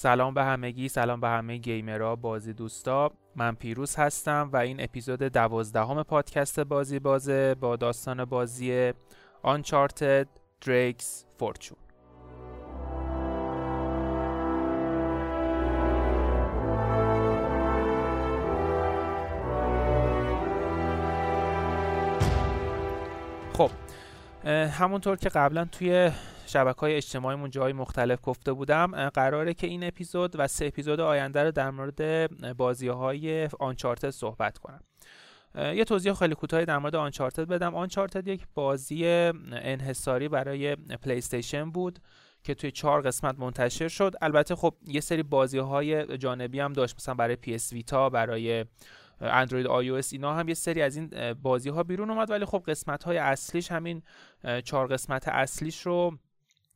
سلام به همگی، سلام به همه گیمرها، بازی دوستا. من پیروز هستم و این اپیزود 12 پادکست بازی بازه با داستان بازی Uncharted Drake's Fortune. خب همونطور که قبلا توی شبکه‌های اجتماعیمون جای مختلف گفته بودم، قراره که این اپیزود و 3 اپیزود آینده رو در مورد بازی‌های آنچارتد صحبت کنم. یه توضیح خیلی کوتاه در مورد آنچارتد بدم. آنچارتد یک بازی انحصاری برای پلی استیشن بود که توی 4 قسمت منتشر شد. البته خب یه سری بازی‌های جانبی هم داشت، مثلا برای پی اس ویتا، برای اندروید، iOS، اینا هم یه سری از این بازی‌ها بیرون اومد، ولی خب قسمت‌های اصلیش، همین 4 قسمت اصلیش رو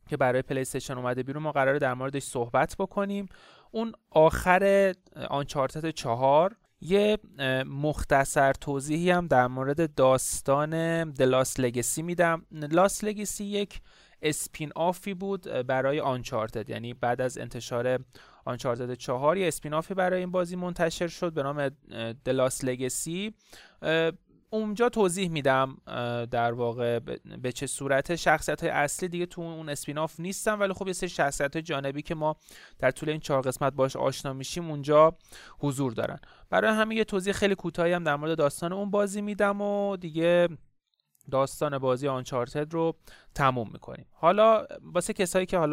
که برای پلی استیشن اومده بیرون، ما قراره در موردش صحبت بکنیم. اون آخر آنچارتد 4 یه مختصر توضیحی هم در مورد داستان The Last Legacy میدم. Last Legacy یک اسپین آفی بود برای آنچارتد، یعنی بعد از انتشار آنچارتد 4 یه اسپین آفی برای این بازی منتشر شد به نام The Last Legacy. اونجا توضیح میدم در واقع به چه صورت شخصیت های اصلی دیگه تو اون اسپیناف نیستن، ولی خب یه سری شخصیت های جانبی که ما در طول این 4 قسمت باش آشنا میشیم اونجا حضور دارن. برای همین یه توضیح خیلی کوتاهی هم در مورد داستان اون بازی میدم و دیگه داستان بازی آنچارتد رو تموم میکنیم. حالا واسه کسایی که حال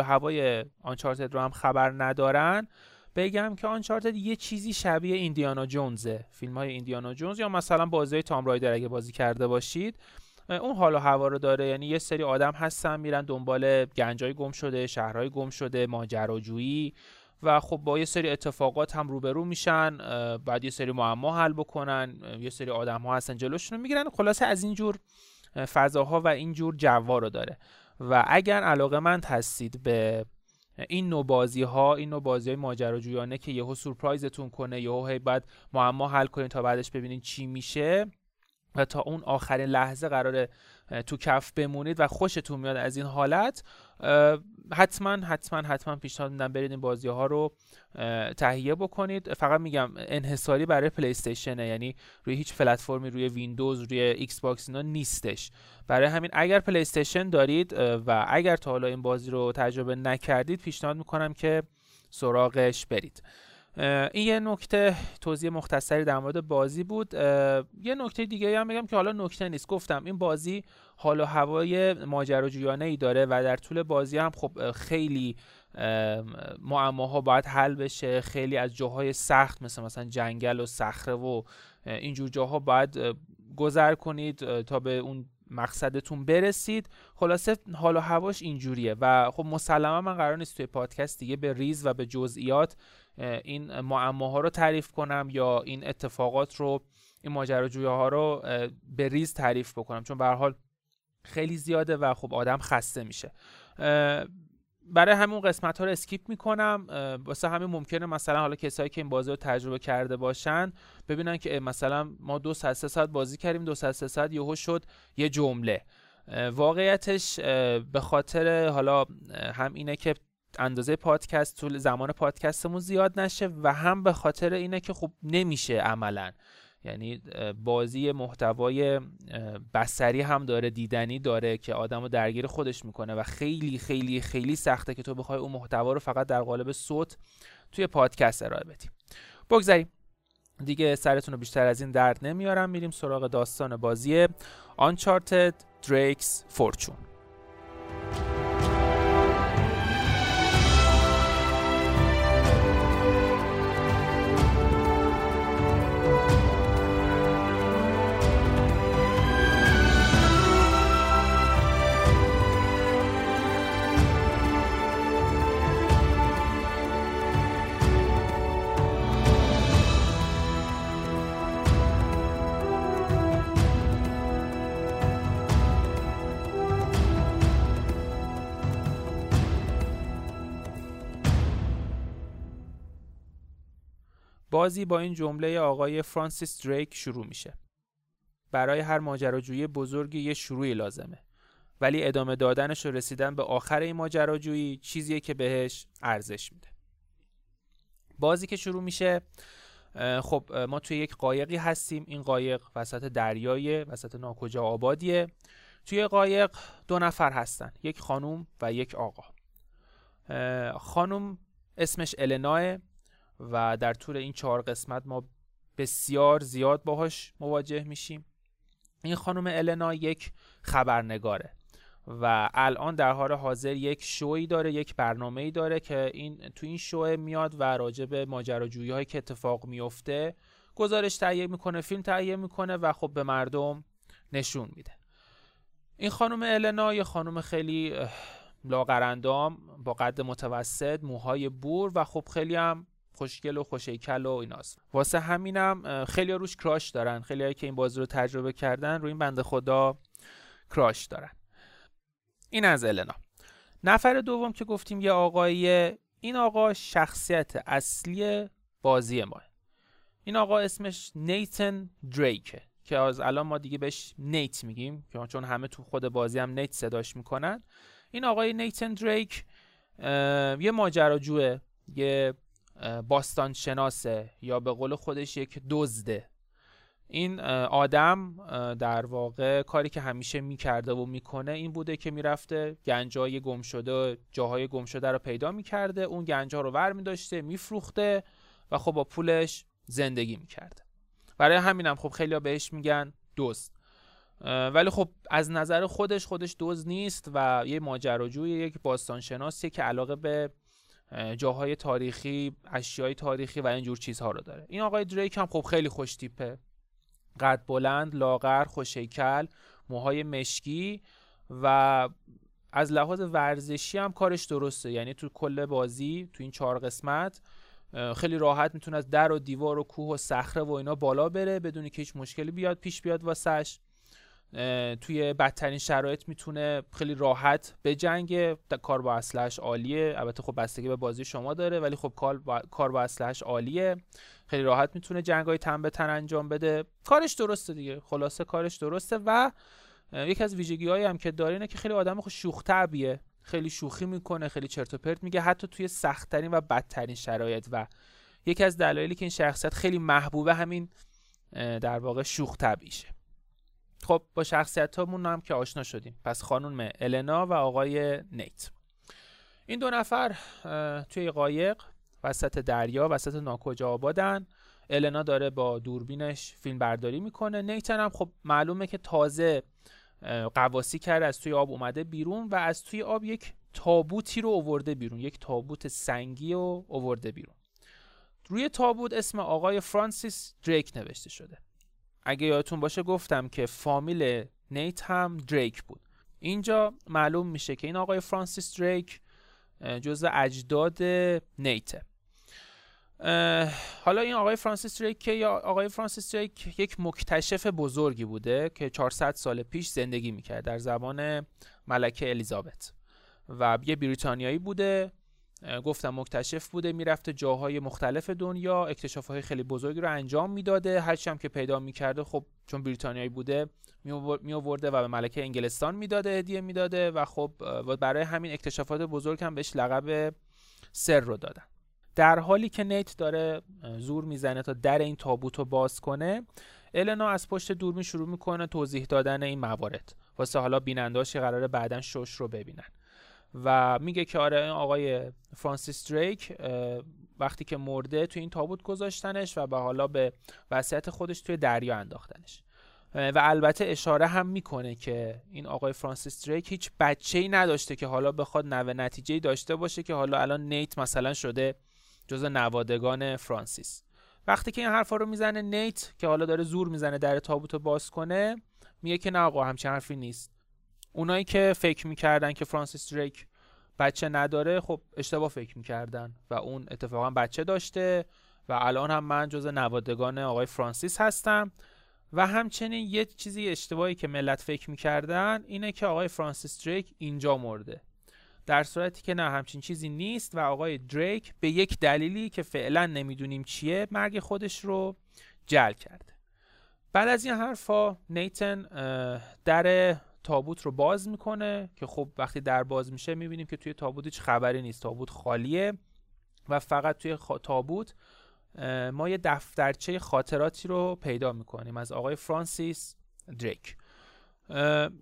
و هوای آنچارتد رو هم خبر ندارن بگم که آنچارتد یه چیزی شبیه ایندیانا جونزه، فیلم‌های ایندیانا جونز یا مثلا بازی تام رایدر اگه بازی کرده باشید اون حال و هوا رو داره. یعنی یه سری آدم هستن میرن دنبال گنجای گم شده، شهرهای گم شده، ماجراجویی، و خب با یه سری اتفاقات هم روبرو میشن، بعد یه سری معما حل بکنن، یه سری آدم‌ها هستن جلوشون رو میگیرن. خلاصه از اینجور فضاها و اینجور جوا رو داره. و اگر علاقه‌مند هستید به این نوع بازی‌ها، این نوع بازی‌های ماجراجویانه که یهو سورپرایزتون کنه، یهو هی بعد معما حل کنین تا بعدش ببینین چی میشه و تا اون آخرین لحظه قراره تو کف بمونید و خوشتون میاد از این حالت، حتما پیشنهاد میدم برید این بازی‌ها رو تهیه بکنید. فقط میگم انحصاری برای پلی استیشنه، یعنی روی هیچ پلتفرمی، روی ویندوز، روی ایکس باکس اینا نیستش. برای همین اگر پلی استیشن دارید و اگر تا حالا این بازی رو تجربه نکردید پیشنهاد میکنم که سراغش برید. این یه نکته توضیح مختصری در مورد بازی بود. یه نکته دیگه هم بگم که حالا نکته نیست، گفتم این بازی حال و هوای ماجراجویانه ای داره و در طول بازی هم خب خیلی معماها باید حل بشه، خیلی از جاهای سخت مثلا جنگل و صخره و اینجور جاها باید گذر کنید تا به اون مقصدتون برسید. خلاصه حال و هواش اینجوریه و خب مسلما من قرار نیست توی پادکست دیگه به ریز و به جزئیات این معماها رو تعریف کنم یا این اتفاقات رو، این ماجراجویی‌ها رو به ریز تعریف بکنم، چون به هر حال خیلی زیاده و خب آدم خسته میشه. برای همون قسمت ها رو اسکیپ میکنم. واسه همین ممکنه مثلا حالا کسایی که این بازی رو تجربه کرده باشن ببینن که مثلا ما 2 ساعت 3 ساعت بازی کردیم، 2 ساعت 3 ساعت یهو شد یه جمله. واقعیتش به خاطر حالا هم اینه که اندازه پادکست، طول زمان پادکستمون زیاد نشه و هم به خاطر اینه که خب نمیشه عملا، یعنی بازی محتوای بصری هم داره، دیدنی داره که آدمو درگیر خودش میکنه و خیلی خیلی خیلی سخته که تو بخوای اون محتوا رو فقط در قالب صوت توی پادکست ارائه بدی. بگذاریم دیگه، سرتون رو بیشتر از این درد نمیارم، میریم سراغ داستان بازی Uncharted Drake's Fortune. بازی با این جمله آقای فرانسیس دریک شروع میشه: برای هر ماجراجویی بزرگی یه شروعی لازمه ولی ادامه دادنش و رسیدن به آخر این ماجراجویی چیزیه که بهش ارزش میده. بازی که شروع میشه، خب ما توی یک قایقی هستیم. این قایق وسط دریایه، وسط ناکجا آبادیه. توی قایق 2 نفر هستن، یک خانوم و یک آقا. خانوم اسمش الناه و در طول این 4 قسمت ما بسیار زیاد باهاش مواجه میشیم. این خانم النا یک خبرنگاره و الان در حال حاضر یک شوی داره، یک برنامه‌ای داره که تو این شو میاد و راجع به ماجراجویی‌هایی که اتفاق میفته گزارش تهیه میکنه، فیلم تهیه میکنه و خب به مردم نشون میده. این خانم النا یه خانم خیلی لاغرندام با قد متوسط، موهای بور و خب خیلی هم خوشگل و خوشیکل و ایناست. واسه همینم خیلی روش کراش دارن. خیلی هایی که این بازی رو تجربه کردن روی این بنده خدا کراش دارن. این از النا. نفر دوم که گفتیم یه آقاییه. این آقا شخصیت اصلی بازی ما. این آقا اسمش نیتن دریکه که از الان ما دیگه بهش نیت میگیم چون همه تو خود بازی هم نیت صداش میکنن. این آقای نیتن دریک یه ماجراجوه، یه باستان شناسه، یا به قول خودش یک دزده. این آدم در واقع کاری که همیشه میکرده و میکنه این بوده که میرفته گنجای گم شده، جاهای گم شده رو پیدا میکرده، اون گنجا رو برمی داشته، میفروخته و خب با پولش زندگی میکرده. برای همینم خب خیلی ها بهش میگن دزد، ولی خب از نظر خودش دزد نیست و یه ماجراجوی، یک باستان شناسیه که علاقه به جاهای تاریخی، اشیای تاریخی و اینجور چیزها رو داره. این آقای دریک هم خب خیلی خوش تیپه، قد بلند، لاغر، خوش هیکل، موهای مشکی و از لحاظ ورزشی هم کارش درسته. یعنی تو کل بازی تو این 4 قسمت خیلی راحت میتونه از در و دیوار و کوه و صخره و اینا بالا بره بدون که هیچ مشکلی پیش بیاد واسش. توی بدترین شرایط میتونه خیلی راحت بجنگه، کار با اسلحه‌اش عالیه. البته خب بستگی به بازی شما داره، ولی خب کار با اسلحه‌اش عالیه، خیلی راحت میتونه جنگ‌های تن به تن انجام بده. کارش درسته دیگه، خلاصه کارش درسته. و یکی از ویژگی‌هایی هم که داره اینه که خیلی آدم شوخ طبعیه، خیلی شوخی میکنه، خیلی چرت و پرت میگه، حتی توی سخت‌ترین و بدترین شرایط. و یکی از دلایلی که این شخصیت خیلی محبوبه همین در واقع شوخ طبعیشه. خب با شخصیتامون هم که آشنا شدیم، پس خانم النا و آقای نیت. این 2 نفر توی قایق وسط دریا، وسط ناکجا آبادن. النا داره با دوربینش فیلم برداری میکنه. نیتن هم خب معلومه که تازه قواسی کرده، از توی آب اومده بیرون و از توی آب یک تابوتی رو آورده بیرون، یک تابوت سنگی رو آورده بیرون. روی تابوت اسم آقای فرانسیس دریک نوشته شده. اگه یادتون باشه گفتم که فامیل نیت هم دریک بود. اینجا معلوم میشه که این آقای فرانسیس دریک جزو اجداد نیته. حالا این آقای فرانسیس دریک یک مکتشف بزرگی بوده که 400 سال پیش زندگی میکرد در زمان ملکه الیزابت و یه بریتانیایی بوده. گفتم مکتشف بوده، میرفته جاهای مختلف دنیا، اکتشافهای خیلی بزرگی رو انجام میداده. هرچی هم که پیدا میکرده خب چون بریتانیایی بوده میآورده و به ملکه انگلستان میداده، هدیه میداده و خب برای همین اکتشافات بزرگ هم بهش لقب سر رو دادن. در حالی که نیت داره زور میزنه تا در این تابوت رو باز کنه، النا از پشت دوربین شروع میکنه توضیح دادن این موارد واسه حالا بیننداش که قراره بعدن شوش رو ببینن و میگه که آره این آقای فرانسیس دریک وقتی که مرده تو این تابوت گذاشتنش و به حالا به وصیت خودش توی دریا انداختنش. و البته اشاره هم میکنه که این آقای فرانسیس دریک هیچ بچه‌ای نداشته که حالا بخواد نوه نتیجه‌ای داشته باشه که حالا الان نیت مثلا شده جزو نوادگان فرانسیس. وقتی که این حرفا رو میزنه، نیت که حالا داره زور میزنه در تابوت رو باز کنه، میگه که نه آقا همچین حرفی نیست. اونایی که فکر میکردن که فرانسیس دریک بچه نداره خب اشتباه فکر میکردن و اون اتفاقا بچه داشته و الان هم من جزو نوادگان آقای فرانسیس هستم. و همچنین یه چیزی اشتباهی که ملت فکر میکردن اینه که آقای فرانسیس دریک اینجا مرده، در صورتی که نه همچین چیزی نیست و آقای دریک به یک دلیلی که فعلا نمیدونیم چیه مرگ خودش رو جعل کرده. بعد از این حرفا نیتن در تابوت رو باز میکنه که خب وقتی در باز میشه میبینیم که توی تابوت هیچ خبری نیست، تابوت خالیه و فقط توی تابوت ما یه دفترچه خاطراتی رو پیدا میکنیم از آقای فرانسیس دریک.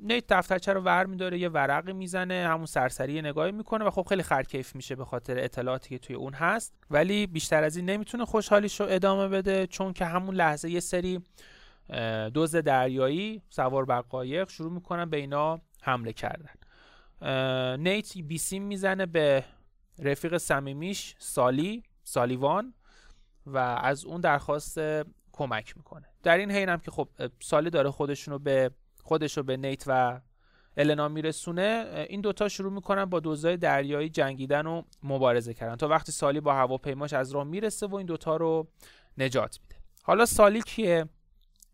نیت دفترچه رو ور میداره، یه ورقی میزنه، همون سرسری نگاهی میکنه و خب خیلی خرکیف میشه به خاطر اطلاعاتی که توی اون هست، ولی بیشتر از این نمیتونه خوشحالیش رو ادامه بده، چون که همون لحظه یه سری دزد دریایی سوار بر قایق شروع میکنن به اینا حمله کردن. نیت بیسیم میزنه به رفیق صمیمیش سالیوان و از اون درخواست کمک میکنه. در این حین هم که خب سالی داره خودش رو به نیت و النا میرسونه، این دوتا شروع میکنن با دزدای دریایی جنگیدن و مبارزه کردن تا وقتی سالی با هواپیماش از راه میرسه و این دوتا رو نجات میده. حالا سالی کیه؟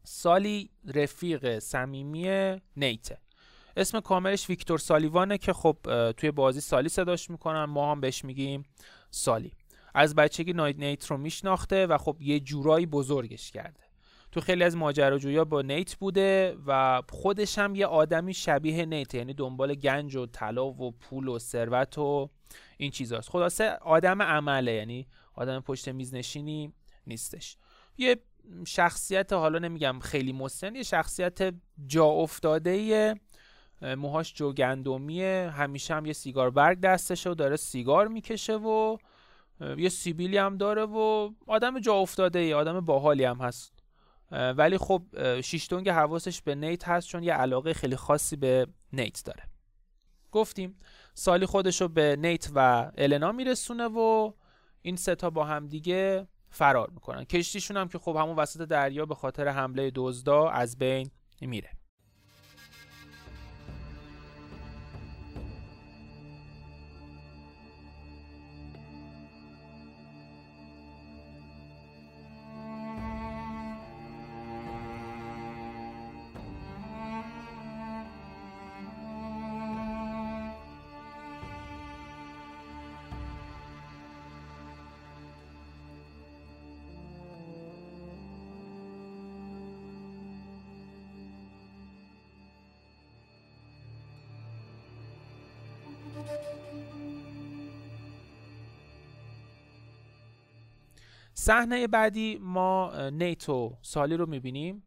سالی رفیق صمیمی نیته، اسم کاملش ویکتور سالیوانه که خب توی بازی سالی صداش میکنن، ما هم بهش میگیم سالی. از بچگی نیت رو میشناخته و خب یه جورایی بزرگش کرده، تو خیلی از ماجراجویی با نیت بوده و خودش هم یه آدمی شبیه نیت، یعنی دنبال گنج و طلا و پول و ثروت و این چیزاست. خلاصه آدم عمله، یعنی آدم پشت میز نشینی نیستش. یه شخصیت، حالا نمیگم خیلی مسن، یه شخصیت جا افتاده‌ای، موهاش جو گندمیه، همیشه هم یه سیگار برگ دستشه و داره سیگار میکشه و یه سیبیلی هم داره و آدم جا افتاده‌ای، آدم باحالی هم هست. ولی خب شیشتونگ حواسش به نیت هست چون یه علاقه خیلی خاصی به نیت داره. گفتیم سالی خودشو به نیت و النا میرسونه و این سه تا با هم دیگه فرار میکنن. کشتیشون هم که خب همون وسط دریا به خاطر حمله دزدا از بین میره. صحنه بعدی ما نیت و سالی رو میبینیم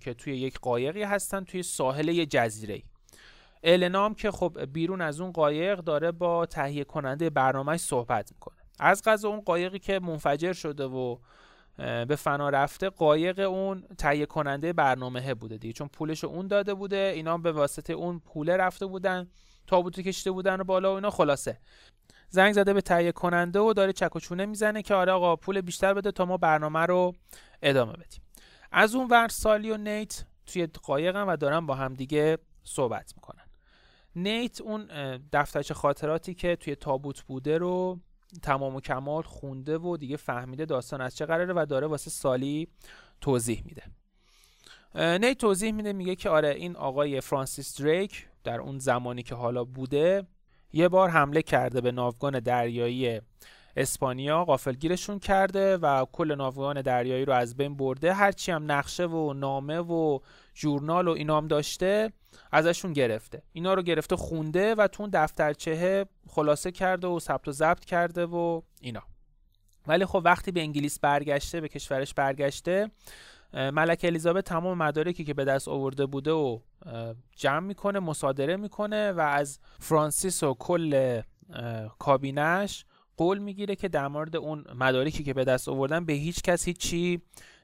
که توی یک قایقی هستن توی ساحل یه جزیره. النا هم که خب بیرون از اون قایق داره با تهیه کننده برنامه‌اش صحبت میکنه. از قضا اون قایقی که منفجر شده و به فنا رفته، قایق اون تهیه کننده برنامه بوده دیگه، چون پولش اون داده بوده، اینا به واسطه اون پوله رفته بودن، تابوت کشیده بودن و بالا و اینا. خلاصه زنگ زده به تهیه کننده و داره چک و چونه میزنه که آره آقا پول بیشتر بده تا ما برنامه رو ادامه بدیم. از اون ور سالی و نیت توی قایقن و دارن با هم دیگه صحبت میکنن. نیت اون دفترچه خاطراتی که توی تابوت بوده رو تمام و کمال خونده و دیگه فهمیده داستان از چه قراره و داره واسه سالی توضیح میده. نیت توضیح میده، میگه که آره این آقای فرانسیس دریک در اون زمانی که حالا بوده یه بار حمله کرده به ناوگان دریایی اسپانیا، غافلگیرشون کرده و کل ناوگان دریایی رو از بین برده، هرچی هم نقشه و نامه و ژورنال و اینا هم داشته ازشون گرفته، اینا رو گرفته خونده و تو اون دفترچه خلاصه کرده و ثبت و ضبط کرده و اینا. ولی خب وقتی به انگلیس برگشته، به کشورش برگشته، ملکه الیزابت تمام مدارکی که به دست آورده بوده و جمع میکنه، مصادره میکنه و از فرانسیس و کل کابینش قول میگیره که در مورد اون مدارکی که به دست آوردن به هیچ کس هیچی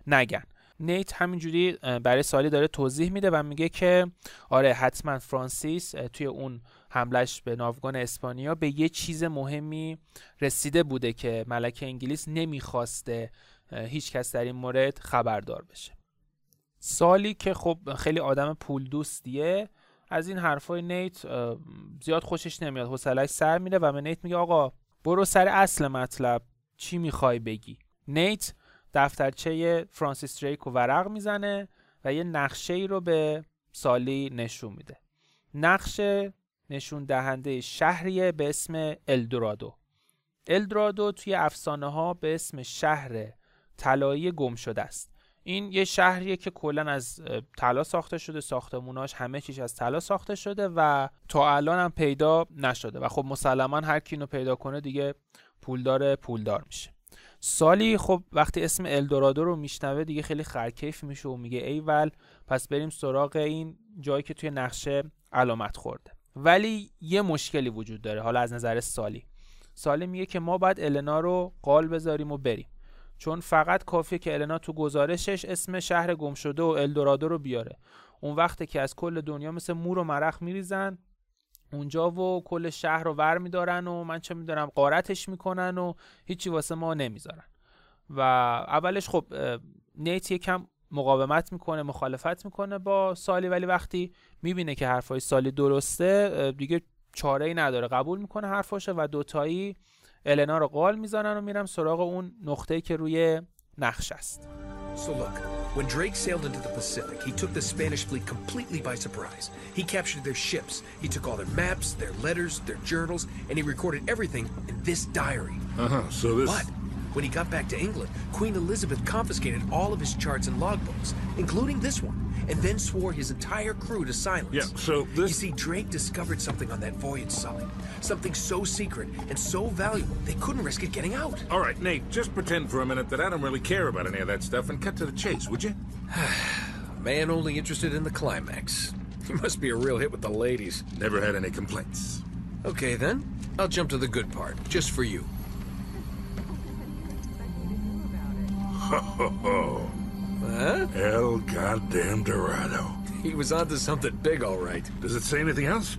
نگن. نیت همینجوری برای سالی داره توضیح میده و میگه که آره حتما فرانسیس توی اون حملش به ناوگان اسپانیا به یه چیز مهمی رسیده بوده که ملکه انگلیس نمیخواسته هیچ کس در این مورد خبردار بشه. سالی که خب خیلی آدم پول دوستیه، از این حرفای نیت زیاد خوشش نمیاد، حوصله‌اش سر میره و به نیت میگه آقا برو سر اصل مطلب، چی میخوای بگی؟ نیت دفترچه فرانسیس دریک رو ورق میزنه و یه نقشه‌ای رو به سالی نشون میده. نقشه نشون دهنده شهریه به اسم الدورادو. الدورادو توی افسانه ها به اسم شهر طلایی گم شده است. این یه شهریه که کلن از طلا ساخته شده، ساختموناش همه چیش از طلا ساخته شده و تا الان هم پیدا نشده و خب مسلما هر کی اینو پیدا کنه دیگه پولدار میشه. سالی خب وقتی اسم الدورادو رو میشنوه دیگه خیلی خرکیف میشه و میگه ایول پس بریم سراغ این جایی که توی نقشه علامت خورده. ولی یه مشکلی وجود داره حالا از نظر سالی میگه که ما باید النا رو قال بذاریم و بریم، چون فقط کافیه که النا تو گزارشش اسم شهر گم شده و الدورادو رو بیاره، اون وقته که از کل دنیا مثل مور و مرخ میریزن اونجا و کل شهر رو ور میدارن و من چه میدونم غارتش میکنن و هیچی واسه ما نمیذارن. و اولش خب نیت یکم مقاومت میکنه، مخالفت میکنه با سالی، ولی وقتی میبینه که حرفای سالی درسته دیگه چاره‌ای نداره، قبول میکنه حرفاشه و دوتایی النا رو قال میزنن و میرم سراغ اون نقطه‌ای که روی نقشه است. So look, when Drake sailed into the Pacific, he took the Spanish fleet completely by surprise. He captured their ships, he took all their maps, their letters, their journals, and he recorded everything in this diary. But when he got back to England, Queen Elizabeth confiscated all of his charts and logbooks, including this one, and then swore his entire crew to silence. You see, Drake discovered something on that voyage, Sully. Something so secret and so valuable, they couldn't risk it getting out. All right, Nate, just pretend for a minute that I don't really care about any of that stuff and cut to the chase, would you? Man only interested in the climax. You must be a real hit with the ladies. Never had any complaints. Okay, then. I'll jump to the good part, just for you. Ho, ho, ho. Huh? El goddamn Dorado. He was onto something big, all right. Does it say anything else?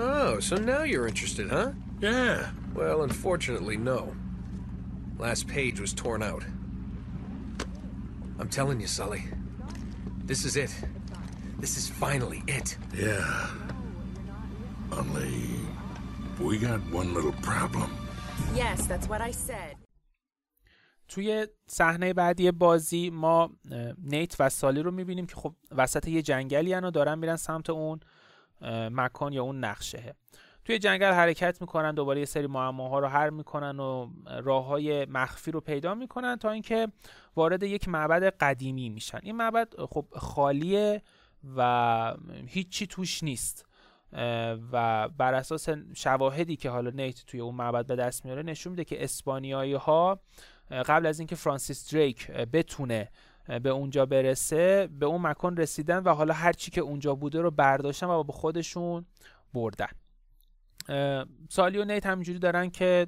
Oh, so now you're interested, huh? Yeah. Well, unfortunately, no. Last page was torn out. I'm telling you, Sully. This is it. This is finally it. Yeah. Only we got one little problem. Yes, that's what I said. توی صحنه بعدی بازی ما نیت و سالی رو میبینیم که خب وسط یه جنگلی هن و دارن میرن سمت اون مکان یا اون نقشه. توی جنگل حرکت میکنن، دوباره یه سری معماها رو حل میکنن و راههای مخفی رو پیدا میکنن تا اینکه وارد یک معبد قدیمی میشن. این معبد خب خالیه و هیچی توش نیست و بر اساس شواهدی که حالا نیت توی اون معبد به دست میاره نشون میده که اسپانیایی ها قبل از اینکه فرانسیس دریک بتونه به اونجا برسه به اون مکان رسیدن و حالا هر چی که اونجا بوده رو برداشتن و با خودشون بردن. سالی و نیت همینجوری دارن که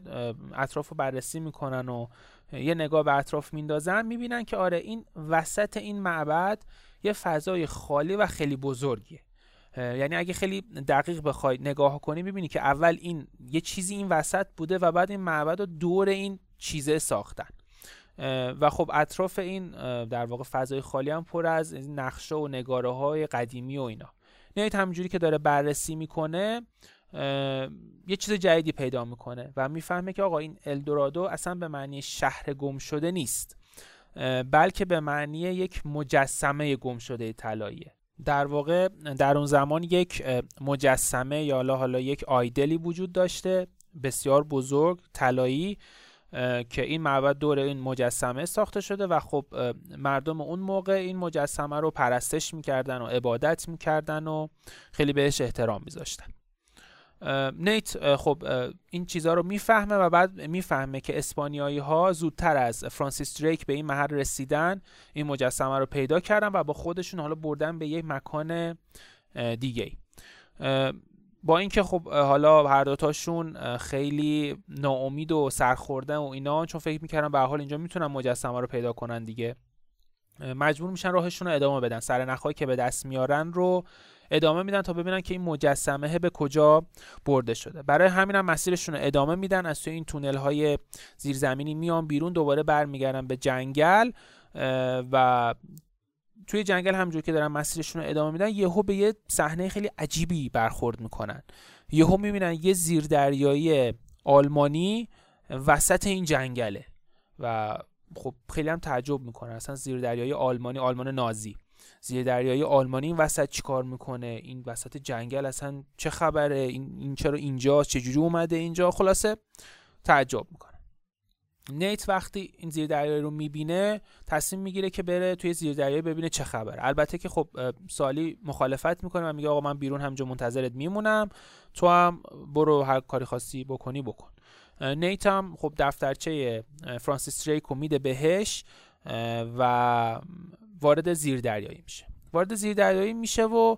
اطراف رو بررسی میکنن و یه نگاه به اطراف میندازن، میبینن که آره این وسط این معبد یه فضای خالی و خیلی بزرگیه. یعنی اگه خیلی دقیق بخوای نگاه کنی میبینی که اول این یه چیزی این وسط بوده و بعد این معبد رو دور این چیزه ساختن و خب اطراف این در واقع فضای خالی هم پر از نقشه و نگاره های قدیمی و اینا. نیت همینجوری که داره بررسی میکنه یه چیز جدیدی پیدا میکنه و میفهمه که آقا این الدورادو اصلا به معنی شهر گم شده نیست بلکه به معنی یک مجسمه گم شده طلاییه. در واقع در اون زمان یک مجسمه یا حالا یک آیدلی وجود داشته بسیار بزرگ طلایی که این معبد دور این مجسمه ساخته شده و خب مردم اون موقع این مجسمه رو پرستش میکردن و عبادت میکردن و خیلی بهش احترام میذاشتن. نیت خب این چیزها رو میفهمه و بعد میفهمه که اسپانیایی ها زودتر از فرانسیس دریک به این محل رسیدن، این مجسمه رو پیدا کردن و با خودشون حالا بردن به یک مکان دیگه. با اینکه خب حالا هر دوتاشون خیلی ناامید و سرخوردن و اینا، چون فکر میکردن به هر حال اینجا میتونن مجسمه رو پیدا کنن دیگه، مجبور میشن راهشون رو ادامه بدن. سرنخهایی که به دست میارن رو ادامه میدن تا ببینن که این مجسمه به کجا برده شده. برای همین هم مسیرشون رو ادامه میدن، از توی این تونل های زیرزمینی میان بیرون، دوباره برمیگردن به جنگل و توی جنگل همونجوری که دارن مسیرشون رو ادامه میدن یهو به یه صحنه خیلی عجیبی برخورد میکنن. یهو میبینن یه زیردریایی آلمانی وسط این جنگله و خب خیلی هم تعجب میکنن، اصلا زیردریایی آلمانی، آلمان نازی، زیردریایی آلمانی این وسط چیکار میکنه؟ این وسط جنگل اصلا چه خبره؟ این چرا اینجاست؟ چه جوری اومده اینجا؟ خلاصه تعجب میکنن نیت وقتی این زیردریایی رو میبینه تصمیم میگیره که بره توی زیردریایی ببینه چه خبر. البته که خب سالی مخالفت میکنه و میگه آقا من بیرون همجا منتظرت میمونم، تو هم برو هر کاری خواستی بکنی بکن. نیت هم خب دفترچه فرانسیس دریک رو میده بهش و وارد زیردریایی میشه. وارد زیردریایی میشه و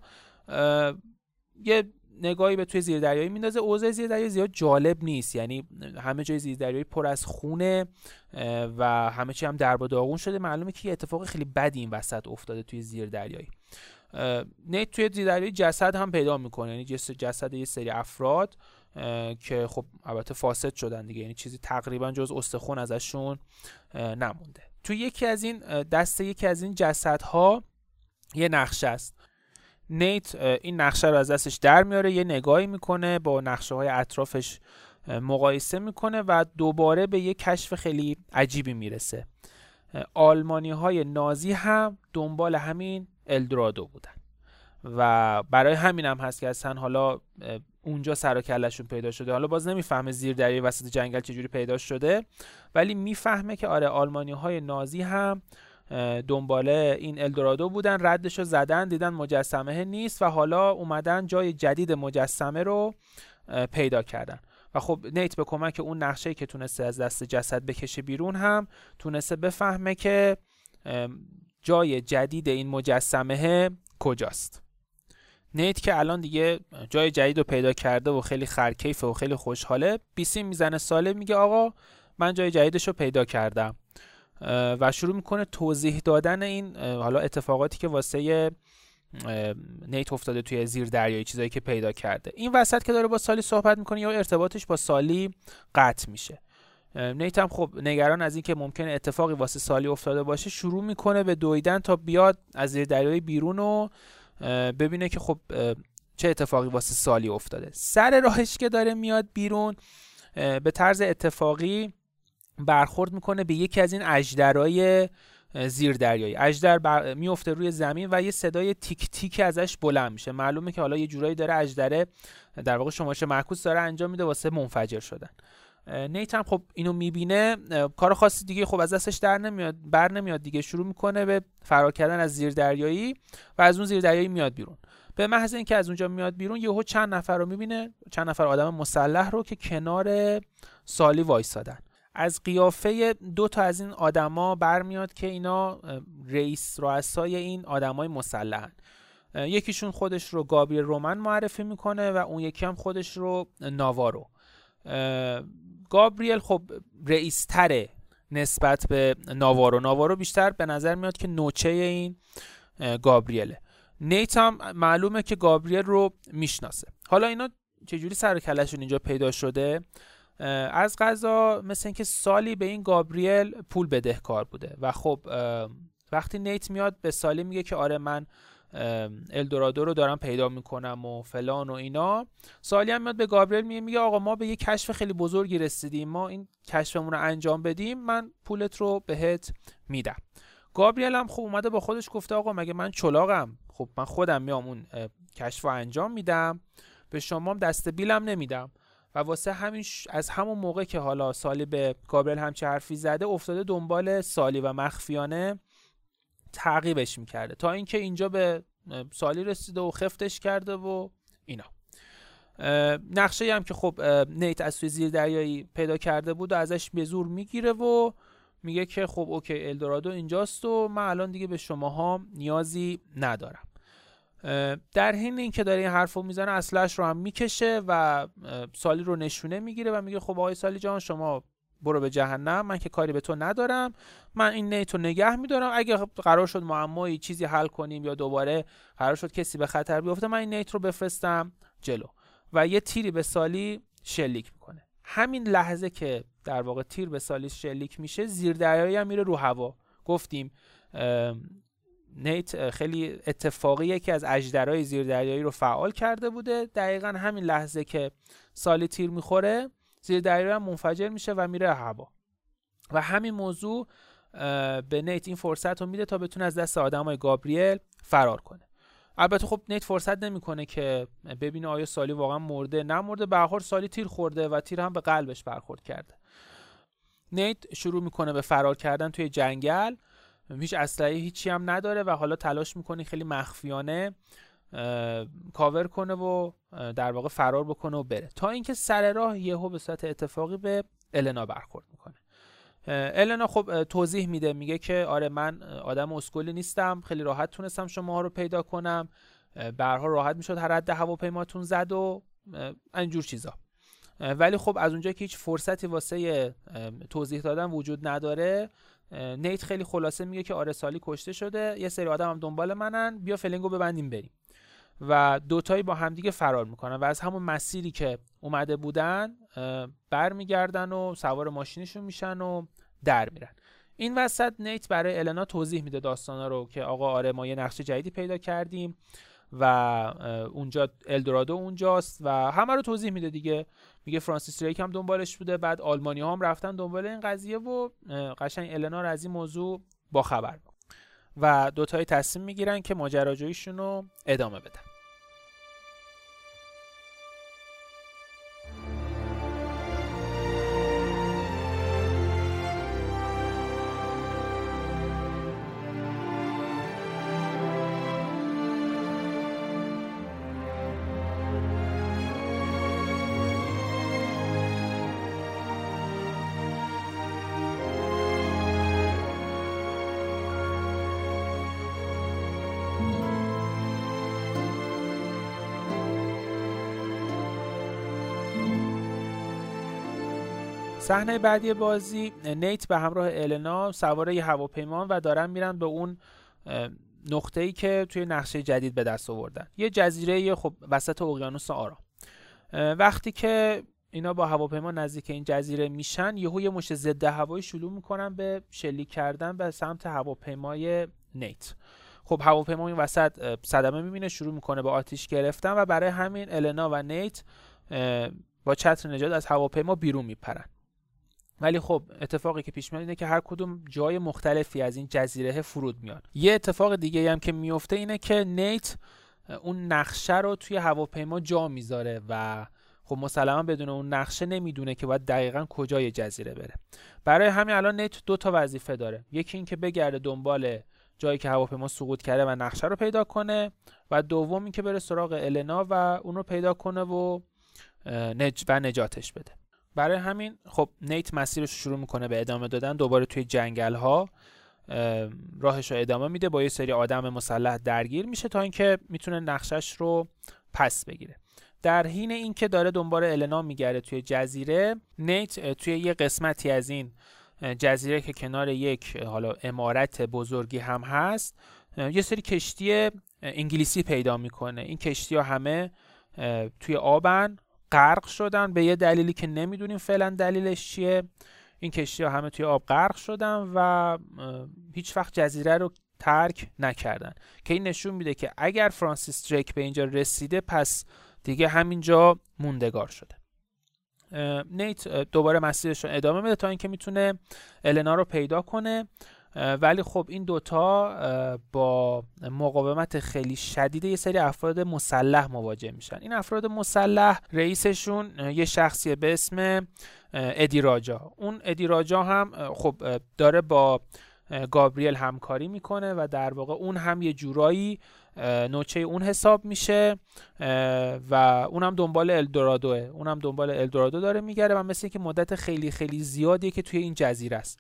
یه نگاهی به توی زیردریایی میندازه. اوضاع زیردریایی زیاد جالب نیست، یعنی همه جای زیردریایی پر از خونه و همه چی هم درب و داغون شده. معلومه که یه اتفاق خیلی بدی این وسط افتاده توی زیردریایی. نه توی زیردریایی جسد هم پیدا میکنه، یعنی جسد یه سری افراد که خب البته فاسد شدن دیگه، یعنی چیزی تقریبا جز استخون ازشون نمونده. توی یکی از این دسته یکی از این جسدها یه نقشه است. نیت این نقشه رو از دستش در میاره، یه نگاهی میکنه، با نقشه های اطرافش مقایسه میکنه و دوباره به یه کشف خیلی عجیبی میرسه. آلمانی های نازی هم دنبال همین الدورادو بودن و برای همین هم هست که اصلا حالا اونجا سر و کله‌شون پیدا شده. حالا باز نمیفهمه زیردریایی وسط جنگل چجوری پیدا شده، ولی میفهمه که آره آلمانی های نازی هم دنباله این الدورادو بودن، ردشو زدن، دیدن مجسمه نیست و حالا اومدن جای جدید مجسمه رو پیدا کردن. و خب نیت به کمک اون نقشه‌ای که تونسته از دست جسد بکشه بیرون هم تونسته بفهمه که جای جدید این مجسمه کجاست. نیت که الان دیگه جای جدید رو پیدا کرده و خیلی خرکیفه و خیلی خوشحاله، بیسیم میزنه ساله، میگه آقا من جای جدیدش رو پیدا کردم و شروع میکنه توضیح دادن این حالا اتفاقاتی که واسه نیت افتاده توی زیر دریایی، چیزایی که پیدا کرده. این وسط که داره با سالی صحبت میکنه یا ارتباطش با سالی قطع میشه. نیت هم خب نگران از این که ممکنه اتفاقی واسه سالی افتاده باشه شروع میکنه به دویدن تا بیاد از زیر دریایی بیرون و ببینه که خب چه اتفاقی واسه سالی افتاده. سر راهش که داره میاد بیرون به طرز اتفاقی برخورد میکنه به یکی از این اژدرهای زیردریایی. اژدر میفته روی زمین و یه صدای تیک تیک ازش بلند میشه. معلومه که حالا یه جورایی داره اژدره در واقع شماش معکوس داره انجام میده واسه منفجر شدن. نیت هم خب اینو میبینه، کار خاصی دیگه خب از دستش بر نمیاد دیگه، شروع میکنه به فرار کردن از زیردریایی و از اون زیردریایی میاد بیرون. به محض اینکه از اونجا میاد بیرون یهو چند نفر رو میبینه، چند نفر آدم مسلح رو که کنار سالی وایسادن. از قیافه دو تا از این آدما برمیاد که اینا رؤسای این آدمای مسلحن. یکیشون خودش رو گابریل رومن معرفی میکنه و اون یکی هم خودش رو ناوارو. گابریل خب رئیس تره نسبت به ناوارو. ناوارو بیشتر به نظر میاد که نوچه این گابریله. نیت هم معلومه که گابریل رو میشناسه. حالا اینا چجوری سر و کله‌شون اینجا پیدا شده؟ از قضا مثل اینکه سالی به این گابریل پول بدهکار بوده و خب وقتی نیت میاد به سالی میگه که آره من الدورادو رو دارم پیدا میکنم و فلان و اینا، سالی هم میاد به گابریل میگه آقا ما به یه کشف خیلی بزرگی رسیدیم، ما این کشفمون رو انجام بدیم من پولت رو بهت میدم. گابریل هم خب اومده با خودش گفته آقا مگه من چلاقم، خب من خودم میام اون کشف رو انجام میدم، به شما دست بیلم نمیدم. و واسه همین از همون موقع که حالا سالی به گابریل همچه حرفی زده افتاده دنبال سالی و مخفیانه تعقیبش میکرده تا اینکه اینجا به سالی رسیده و خفتش کرده و اینا. نقشه‌ای هم که خب نیت از توی زیر دریایی پیدا کرده بود و ازش به زور میگیره و میگه که خب اوکی الدورادو اینجاست و من الان دیگه به شماها نیازی ندارم. در حین اینکه داره این حرفو میزنه اسلحه‌اش رو هم میکشه و سالی رو نشونه میگیره و میگه خب آقای سالی جان شما برو به جهنم، من که کاری به تو ندارم، من این نیتو نگه میدارم، اگه قرار شد معمایی چیزی حل کنیم یا دوباره قرار شد کسی به خطر بیفته من این نیت رو بفرستم جلو. و یه تیری به سالی شلیک میکنه. همین لحظه که در واقع تیر به سالی شلیک میشه زیردریایی هم میره رو هوا. گفتیم نیت خیلی اتفاقیه که از اژدرهای زیردریایی رو فعال کرده بوده. دقیقاً همین لحظه که سالی تیر میخوره زیردریایی هم منفجر میشه و میره هوا. و همین موضوع به نیت این فرصت رو میده تا بتونه از دست آدمای گابریل فرار کنه. البته خب نیت فرصت نمیکنه که ببینه آیا سالی واقعا مرده نمرده، برخورد سالی تیر خورده و تیر هم به قلبش برخورد کرده. نیت شروع میکنه به فرار کردن توی جنگل، هیچ اسلحه هیچی هم نداره و حالا تلاش میکنه خیلی مخفیانه کاور کنه و در واقع فرار بکنه و بره، تا اینکه سر راه یهو به صورت اتفاقی به النا برخورد میکنه. النا خب توضیح میده، میگه که آره من آدم اسکلی نیستم، خیلی راحت تونستم شما رو پیدا کنم، برها راحت میشد هر رد هواپیماتون زد و اینجور چیزا، ولی خب از اونجا که هیچ فرصتی واسه توضیح دادن وجود نداره، نیت خیلی خلاصه میگه که آره سالی کشته شده، یه سری آدم هم دنبال منن، بیا فلنگو ببندیم بریم، و دوتایی با همدیگه فرار میکنن و از همون مسیری که اومده بودن برمیگردن و سوار ماشینشون میشن و در میرن. این وسط نیت برای النا توضیح میده داستانا رو که آقا آره ما یه نقشه جدیدی پیدا کردیم و اونجا الدورادو اونجاست و همه رو توضیح میده دیگه، میگه فرانسیس دریک هم دنبالش بوده، بعد آلمانی ها هم رفتن دنبال این قضیه و قشنگ النا رو از این موضوع با خبر و دوتایی تصمیم میگیرن که ماجراجوییشون رو ادامه بدن. صحنه بعدی بازی، نیت به همراه النا سواره هواپیما و دارن میرن به اون نقطه‌ای که توی نقشه جدید به دست آوردن، یه جزیره خب وسط اقیانوس آرام. وقتی که اینا با هواپیما نزدیک این جزیره میشن، یهو یه مش ضد هوایی شروع میکنن به شلیک کردن به سمت هواپیمای نیت. خب هواپیما این وسط صدمه میبینه، شروع میکنه به آتیش گرفتن و برای همین النا و نیت با چتر نجات از هواپیما بیرون میپرن. ولی خب اتفاقی که پیش میاد اینه که هر کدوم جای مختلفی از این جزیره فرود میان. یه اتفاق دیگه هم که میفته اینه که نیت اون نقشه رو توی هواپیما جا میذاره و خب مسلما بدون اون نقشه نمیدونه که باید دقیقاً کجای جزیره بره. برای همین الان نیت دو تا وظیفه داره، یکی این که بگرده دنبال جایی که هواپیما سقوط کرده و نقشه رو پیدا کنه، و دوم این که بره سراغ النا و اون رو پیدا کنه و نجاتش بده. برای همین خب نیت مسیرش شروع میکنه به ادامه دادن، دوباره توی جنگل ها راهش رو ادامه میده، با یه سری آدم مسلح درگیر میشه تا اینکه میتونه نقشش رو پس بگیره. در حین اینکه داره دنبال النا میگره توی جزیره، نیت توی یه قسمتی از این جزیره که کنار یک حالا عمارت بزرگی هم هست، یه سری کشتی انگلیسی پیدا میکنه. این کشتی ها همه توی آبن، غرق شدن به یه دلیلی که نمیدونیم فعلا دلیلش چیه. این کشتی ها همه توی آب غرق شدن و هیچ وقت جزیره رو ترک نکردن، که این نشون میده که اگر فرانسیس دریک به اینجا رسیده پس دیگه همینجا موندگار شده. نیت دوباره مسیرش رو ادامه میده تا اینکه میتونه النا رو پیدا کنه، ولی خب این دوتا با مقاومت خیلی شدید یه سری افراد مسلح مواجه میشن. این افراد مسلح رئیسشون یه شخصیه به اسم ادی راجا. اون ادی راجا هم خب داره با گابریل همکاری میکنه و در واقع اون هم یه جورایی نوچه اون حساب میشه و اون هم دنبال الدورادوه، اون هم دنبال الدورادو داره میگره و مثل که مدت خیلی خیلی زیادیه که توی این جزیره است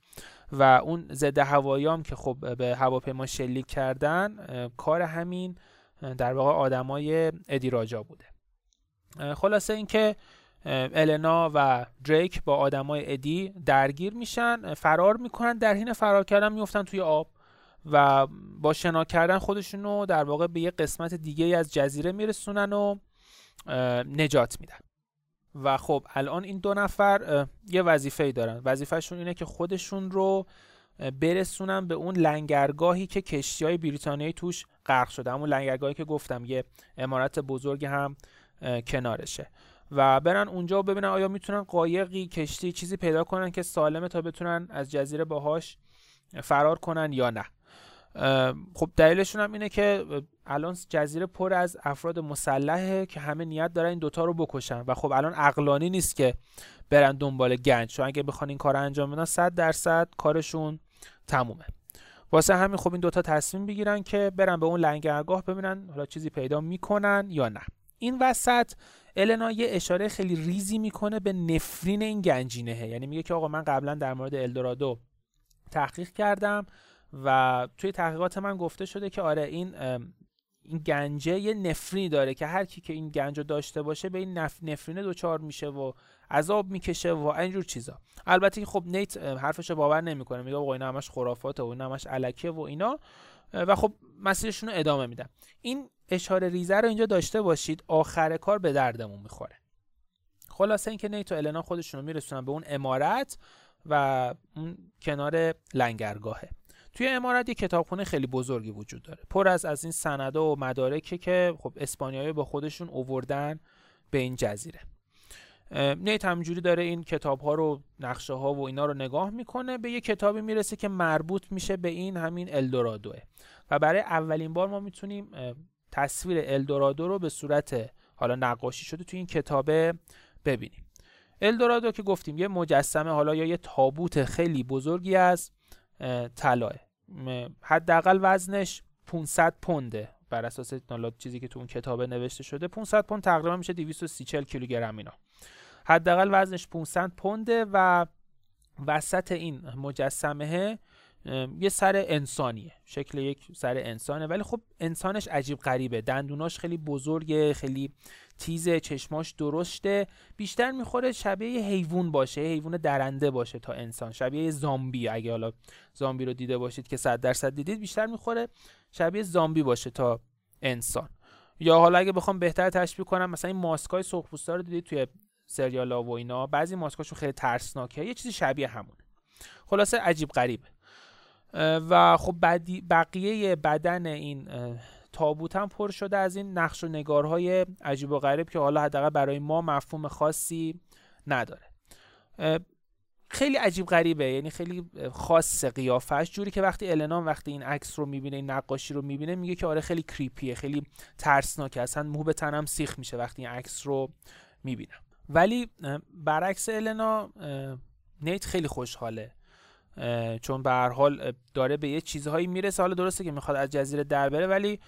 و اون ضد هوایام که خب به هواپیما شلیک کردن کار همین در واقع آدمای ادی راجا بوده. خلاصه اینکه النا و دریک با آدمای ادی درگیر میشن، فرار میکنن، در حین فرار کردن میفتن توی آب و با شنا کردن خودشونو در واقع به یه قسمت دیگه از جزیره میرسونن و نجات میدن. و خب الان این دو نفر یه وظیفه‌ای دارن، وظیفهشون اینه که خودشون رو برسونن به اون لنگرگاهی که کشتی‌های بریتانیایی توش غرق شده، همون لنگرگاهی که گفتم یه عمارت بزرگ هم کنارشه، و برن اونجا و ببینن آیا میتونن قایقی، کشتی، چیزی پیدا کنن که سالمه تا بتونن از جزیره باهاش فرار کنن یا نه. خب دلیلشون هم اینه که الان جزیره پر از افراد مسلحه که همه نیت دارن این دوتا رو بکشن و خب الان عقلانی نیست که برن دنبال گنج، چون اگه بخوان این کار انجام بدن 100% کارشون تمومه. واسه همین خب این دوتا تصمیم بگیرن که برن به اون لنگرگاه ببینن حالا چیزی پیدا میکنن یا نه. این وسط النا یه اشاره خیلی ریزی میکنه به نفرین این گنجینهه، یعنی میگه که آقا من قبلا در مورد الدورادو تحقیق کردم و توی تحقیقات من گفته شده که آره این گنجه یه نفرینی داره که هر کی که این گنجو داشته باشه به این نفرینه دوچار میشه و عذاب میکشه و اینجور چیزا. البته که خب نیت حرفشو باور نمیکنه، میگه آقا اینا همش خرافاته و اینا همش الکیه و اینا، و خب مسیرشون رو ادامه میدن. این اشاره ریزه رو اینجا داشته باشید، آخر کار به دردمون میخوره. خلاصه اینکه نیت و النا خودشون رو میرسونن به اون عمارت و اون کنار لنگرگاهه. توی عمارت یک کتابخونه خیلی بزرگی وجود داره، پر از این سندا و مدارکی که خب اسپانیایی با خودشون آوردن به این جزیره. نیت همجوری داره این کتاب‌ها رو، نقشه‌ها و اینا رو نگاه میکنه، به یه کتابی میرسه که مربوط میشه به این همین الدورادوه و برای اولین بار ما میتونیم تصویر الدورادو رو به صورت حالا نقاشی شده توی این کتابه ببینیم. الدورادو که گفتیم یه مجسمه حالا یا یه تابوت خیلی بزرگی از طلا، حداقل وزنش 500 پونده بر اساس چیزی که تو اون کتابه نوشته شده. 500 پوند تقریبا میشه 234 کیلوگرم اینا. حداقل وزنش 500 پونده و وسط این مجسمه یه سر انسانیه، شکل یک سر انسانه، ولی خب انسانش عجیب غریبه، دندوناش خیلی بزرگه، خیلی تیزه، چشماش درشته، بیشتر میخوره شبیه یه حیوان باشه، حیوان درنده باشه تا انسان، شبیه زامبی. اگه حالا زامبی رو دیده باشید که 100% دیدید، بیشتر میخوره شبیه زامبی باشه تا انسان. یا حالا اگه بخوام بهتر تشبیه کنم، مثلا این ماسکای سرخپوستا رو دیدید توی سریالا و اینا، بعضی ماسکاشون خیلی ترسناکه، یه چیزی شبیه همون. خلاصه عجیب غریبه و خب بقیه بدن این تابوت هم پر شده از این نقش و نگارهای عجیب و غریب که حالا حداقل برای ما مفهوم خاصی نداره. خیلی عجیب غریبه، یعنی خیلی خاص قیافش، جوری که وقتی النا وقتی این عکس رو میبینه، این نقاشی رو میبینه، میگه که آره خیلی کریپیه، خیلی ترسناکه، اصلا مو به تنم سیخ میشه وقتی این عکس رو میبینم. ولی برعکس النا، نیت خیلی خوشحاله، چون به هر حال داره به یه چیزهایی میرسه. حالا درسته که میخواد از جزیره در بره، ولی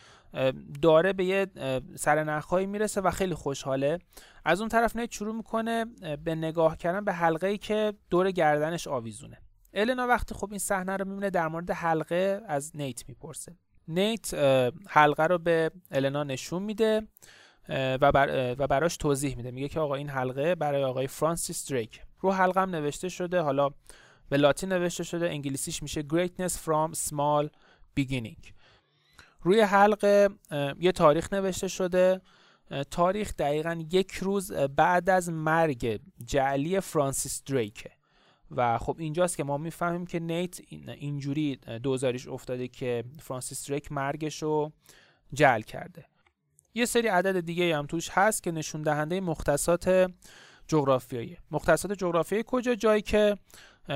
داره به یه سرنخهایی میرسه و خیلی خوشحاله. از اون طرف نیت شروع میکنه به نگاه کردن به حلقه‌ای که دور گردنش آویزونه. النا وقتی خب این صحنه رو میبینه، در مورد حلقه از نیت میپرسه. نیت حلقه رو به النا نشون میده و براش توضیح میده، میگه که آقا این حلقه برای آقای فرانسیس دریک، رو حلقه هم نوشته شده، حالا به لاتین نوشته شده، انگلیسیش میشه Greatness from Small Beginning. روی حلقه یه تاریخ نوشته شده، تاریخ دقیقاً یک روز بعد از مرگ جعلی فرانسیس دریک و خب اینجاست که ما میفهمیم که نیت اینجوری دوزاریش افتاده که فرانسیس دریک مرگش رو جعل کرده. یه سری عدد دیگه هم توش هست که نشون دهنده مختصات جغرافیاییه. مختصات جغرافیایی کجا؟ جایی که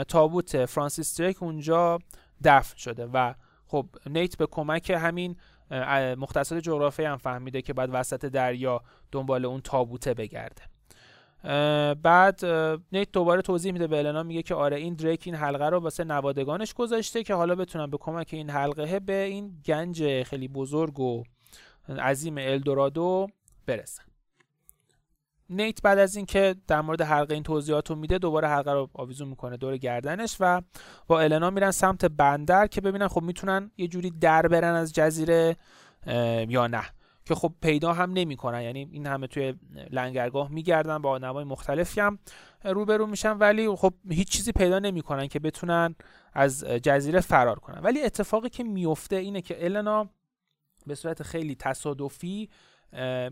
تابوت فرانسیس دریک اونجا دفن شده و خب نیت به کمک همین مختصات جغرافیایی هم فهمیده که بعد وسط دریا دنبال اون تابوته بگرده. بعد نیت دوباره توضیح میده به النا، میگه که آره این دریک این حلقه رو واسه نوادگانش گذاشته که حالا بتونن به کمک این حلقه به این گنج خیلی بزرگ و عظیم الدورادو برسن. نیت بعد از اینکه در مورد حلقه این توضیحاتو میده، دوباره حلقه رو آویزون میکنه دور گردنش و با النا میرن سمت بندر که ببینن خب میتونن یه جوری در برن از جزیره یا نه، که خب پیدا هم نمیکنن، یعنی این همه توی لنگرگاه میگردن، با آدمای مختلفی هم روبرو میشن، ولی خب هیچ چیزی پیدا نمیکنن که بتونن از جزیره فرار کنن. ولی اتفاقی که میفته اینه که النا به صورت خیلی تصادفی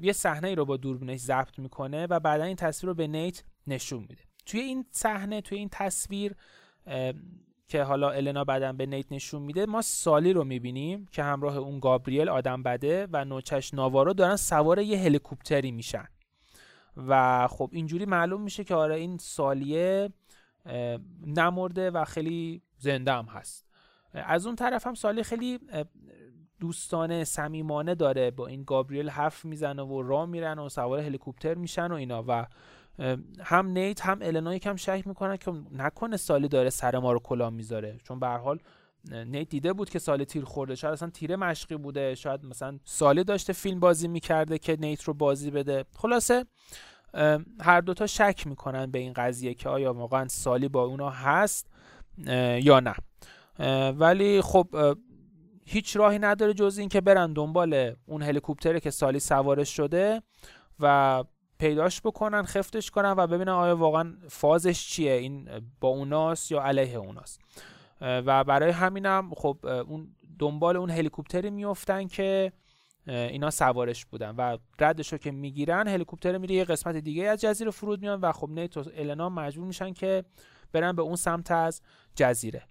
یه صحنه ای رو با دوربینش ضبط میکنه و بعدا این تصویر رو به نیت نشون میده. توی این صحنه، توی این تصویر که حالا النا بعدا به نیت نشون میده، ما سالی رو میبینیم که همراه اون گابریل آدم بده و نوچش ناوارو دارن سوار یه هلیکوپتری میشن و خب اینجوری معلوم میشه که آره این سالیه نمرده و خیلی زنده هم هست. از اون طرف هم سالی خیلی دوستانه صمیمانه داره با این گابریل حرف میزنه و راه میرن و سوار هلیکوپتر میشن و اینا، و هم نیت هم النا یکم شک میکنن که نکنه سالی داره سر ما رو کلا میذاره، چون به هر حال نیت دیده بود که سالی تیر خورده، شاید اصلا تیره مشقی بوده، شاید مثلا سالی داشته فیلم بازی میکرده که نیت رو بازی بده. خلاصه هر دوتا شک میکنن به این قضیه که آیا واقعا سالی با اونا هست یا نه، ولی خب هیچ راهی نداره جز این که برن دنبال اون هلیکوپتره که سالی سوارش شده و پیداش بکنن، خفتش کنن و ببینن آیا واقعا فازش چیه، این با اوناست یا علیه اوناست. و برای همینم خب اون دنبال اون هلیکوپتری میافتن که اینا سوارش بودن و ردشو که میگیرن هلیکوپتر میره یه قسمت دیگه از جزیره فرود میان و خب نیت و النا مجبور میشن که برن به اون سمت از جزیره.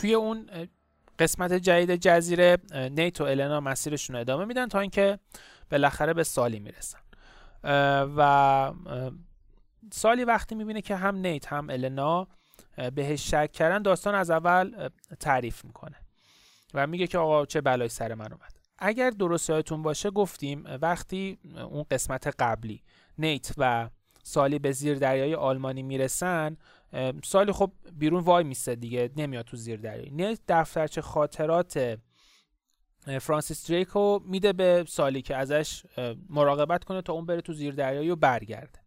توی اون قسمت جدید جزیره نیت و النا مسیرشون ادامه میدن تا اینکه بالاخره به سالی میرسن و سالی وقتی میبینه که هم نیت هم النا بهش شک کردن داستان از اول تعریف میکنه و میگه که آقا چه بلایی سر من اومد. اگر درست یادتون باشه گفتیم وقتی اون قسمت قبلی نیت و سالی به زیر دریای آلمانی میرسن، سالی خب بیرون وای میسته دیگه، نمیاد تو زیر دریا. نیت دفترچه خاطرات فرانسیس دریک رو میده به سالی که ازش مراقبت کنه تا اون بره تو زیر دریایی و برگرده.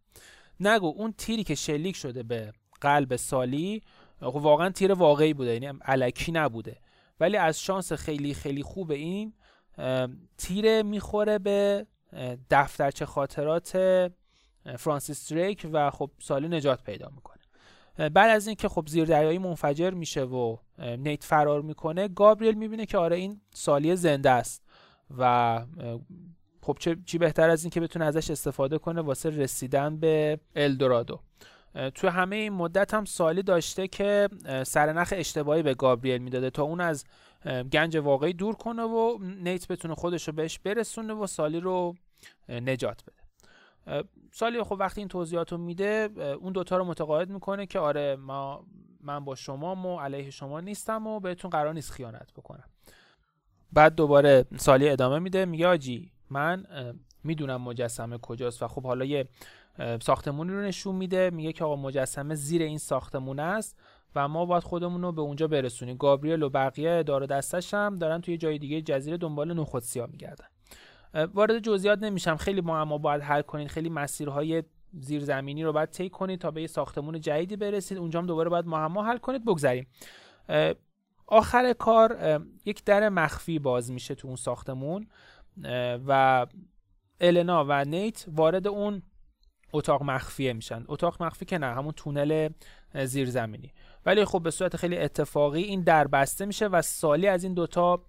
نگو اون تیری که شلیک شده به قلب سالی خب واقعا تیر واقعی بوده، یعنی الکی نبوده، ولی از شانس خیلی خیلی خوب این تیر میخوره به دفترچه خاطرات فرانسیس دریک و خب سالی نجات پیدا میکنه. بعد از اینکه خب زیر دریایی منفجر میشه و نیت فرار میکنه، گابریل میبینه که آره این سالی زنده است و خب چی بهتر از این که بتونه ازش استفاده کنه واسه رسیدن به الدورادو. تو همه این مدت هم سالی داشته که سرنخ اشتباهی به گابریل میداده تا اون از گنج واقعی دور کنه و نیت بتونه خودش رو بهش برسونه و سالی رو نجات بده. سالی خب وقتی این توضیحاتو میده اون دوتا رو متقاعد میکنه که آره من با شمام و علیه شما نیستم و بهتون قرار نیست خیانت بکنم. بعد دوباره سالی ادامه میده، میگه آجی من میدونم مجسمه کجاست و خب حالا یه ساختمونی رو نشون میده، میگه که آقا مجسمه زیر این ساختمون است و ما باید خودمون رو به اونجا برسونیم. گابریل و بقیه دار و دستش هم دارن توی جای دیگه جزیره دنبال نخودسیا میگردن. وارد جزئیات نمیشم، خیلی معما باید حل کنین، خیلی مسیرهای زیرزمینی رو باید طی کنید تا به یه ساختمون جدیدی برسید، اونجا هم دوباره باید معما حل کنید. بگذریم. آخر کار یک در مخفی باز میشه تو اون ساختمون و النا و نیت وارد اون اتاق مخفی میشن. اتاق مخفی که نه، همون تونل زیرزمینی، ولی خب به صورت خیلی اتفاقی این در بسته میشه و سالی از این دوتا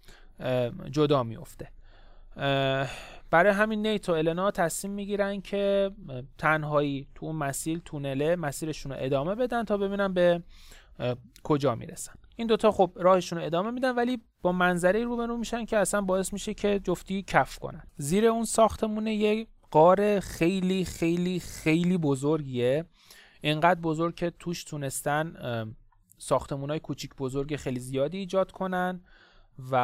جدا میفته. برای همین نیت و النا تصمیم میگیرن که تنهایی تو اون مسیرشون رو ادامه بدن تا ببینن به کجا میرسن. این دوتا خب راهشون رو ادامه میدن ولی با منظره روبرو میشن که اصلا باعث میشه که جفتی کف کنن. زیر اون ساختمون یه غار خیلی خیلی خیلی بزرگیه، اینقدر بزرگ که توش تونستن ساختمونای کوچیک بزرگ خیلی زیادی ایجاد کنن و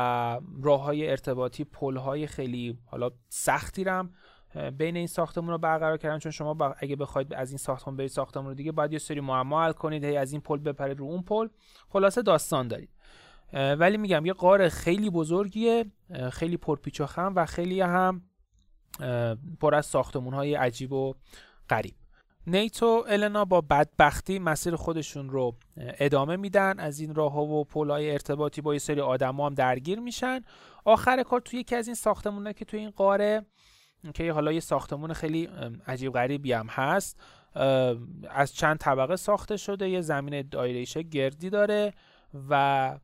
راه‌های ارتباطی، پل‌های خیلی حالا سختی رم بین این ساختمون‌ها برقرار کردن، چون شما اگه بخواید از این ساختمون برید ساختمون رو دیگه باید یه سری معما حل کنید، هی از این پل بپرید رو اون پل، خلاصه داستان دارید. ولی میگم یه غار خیلی بزرگیه، خیلی پرپیچ و خم و خیلی هم پر از ساختمون‌های عجیب و غریب. نیت و النا با بدبختی مسیر خودشون رو ادامه میدن، از این راه‌ها و پل‌های ارتباطی با یه سری آدم‌ها هم درگیر میشن. آخر کار توی یکی از این ساختمون‌ها که توی این قاره که حالا یه ساختمون خیلی عجیب غریبی هم هست، از چند طبقه ساخته شده، یه زمین دایره‌ای گردی داره و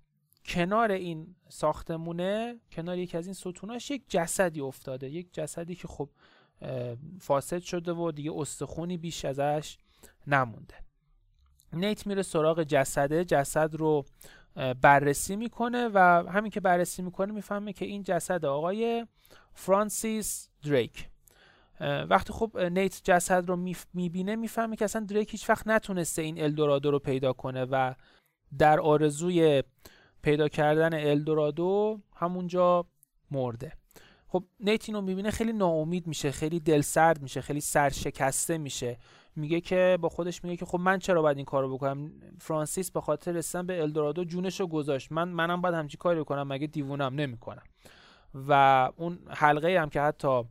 کنار این ساختمونه، کنار یکی از این ستوناش، یک جسدی افتاده، یک جسدی که خب فاسد شده و دیگه استخونی بیش ازش نمونده. نیت میره سراغ جسده، جسد رو بررسی میکنه و همین که بررسی میکنه میفهمه که این جسد آقای فرانسیس دریک. وقتی خب نیت جسد رو میبینه میفهمه که اصلا دریک هیچ وقت نتونسته این الدورادو رو پیدا کنه و در آرزوی پیدا کردن الدورادو همونجا مرده. خب نیت اینو میبینه، خیلی ناامید میشه، خیلی دلسرد میشه، خیلی سرشکسته میشه. میگه که با خودش میگه که خب من چرا باید این کارو بکنم؟ فرانسیس به خاطر رسیدن به الدورادو جونشو گذاشت، منم باید همچین کاری بکنم؟ مگه دیوونم نمیکنم؟ و اون حلقه هم که حتی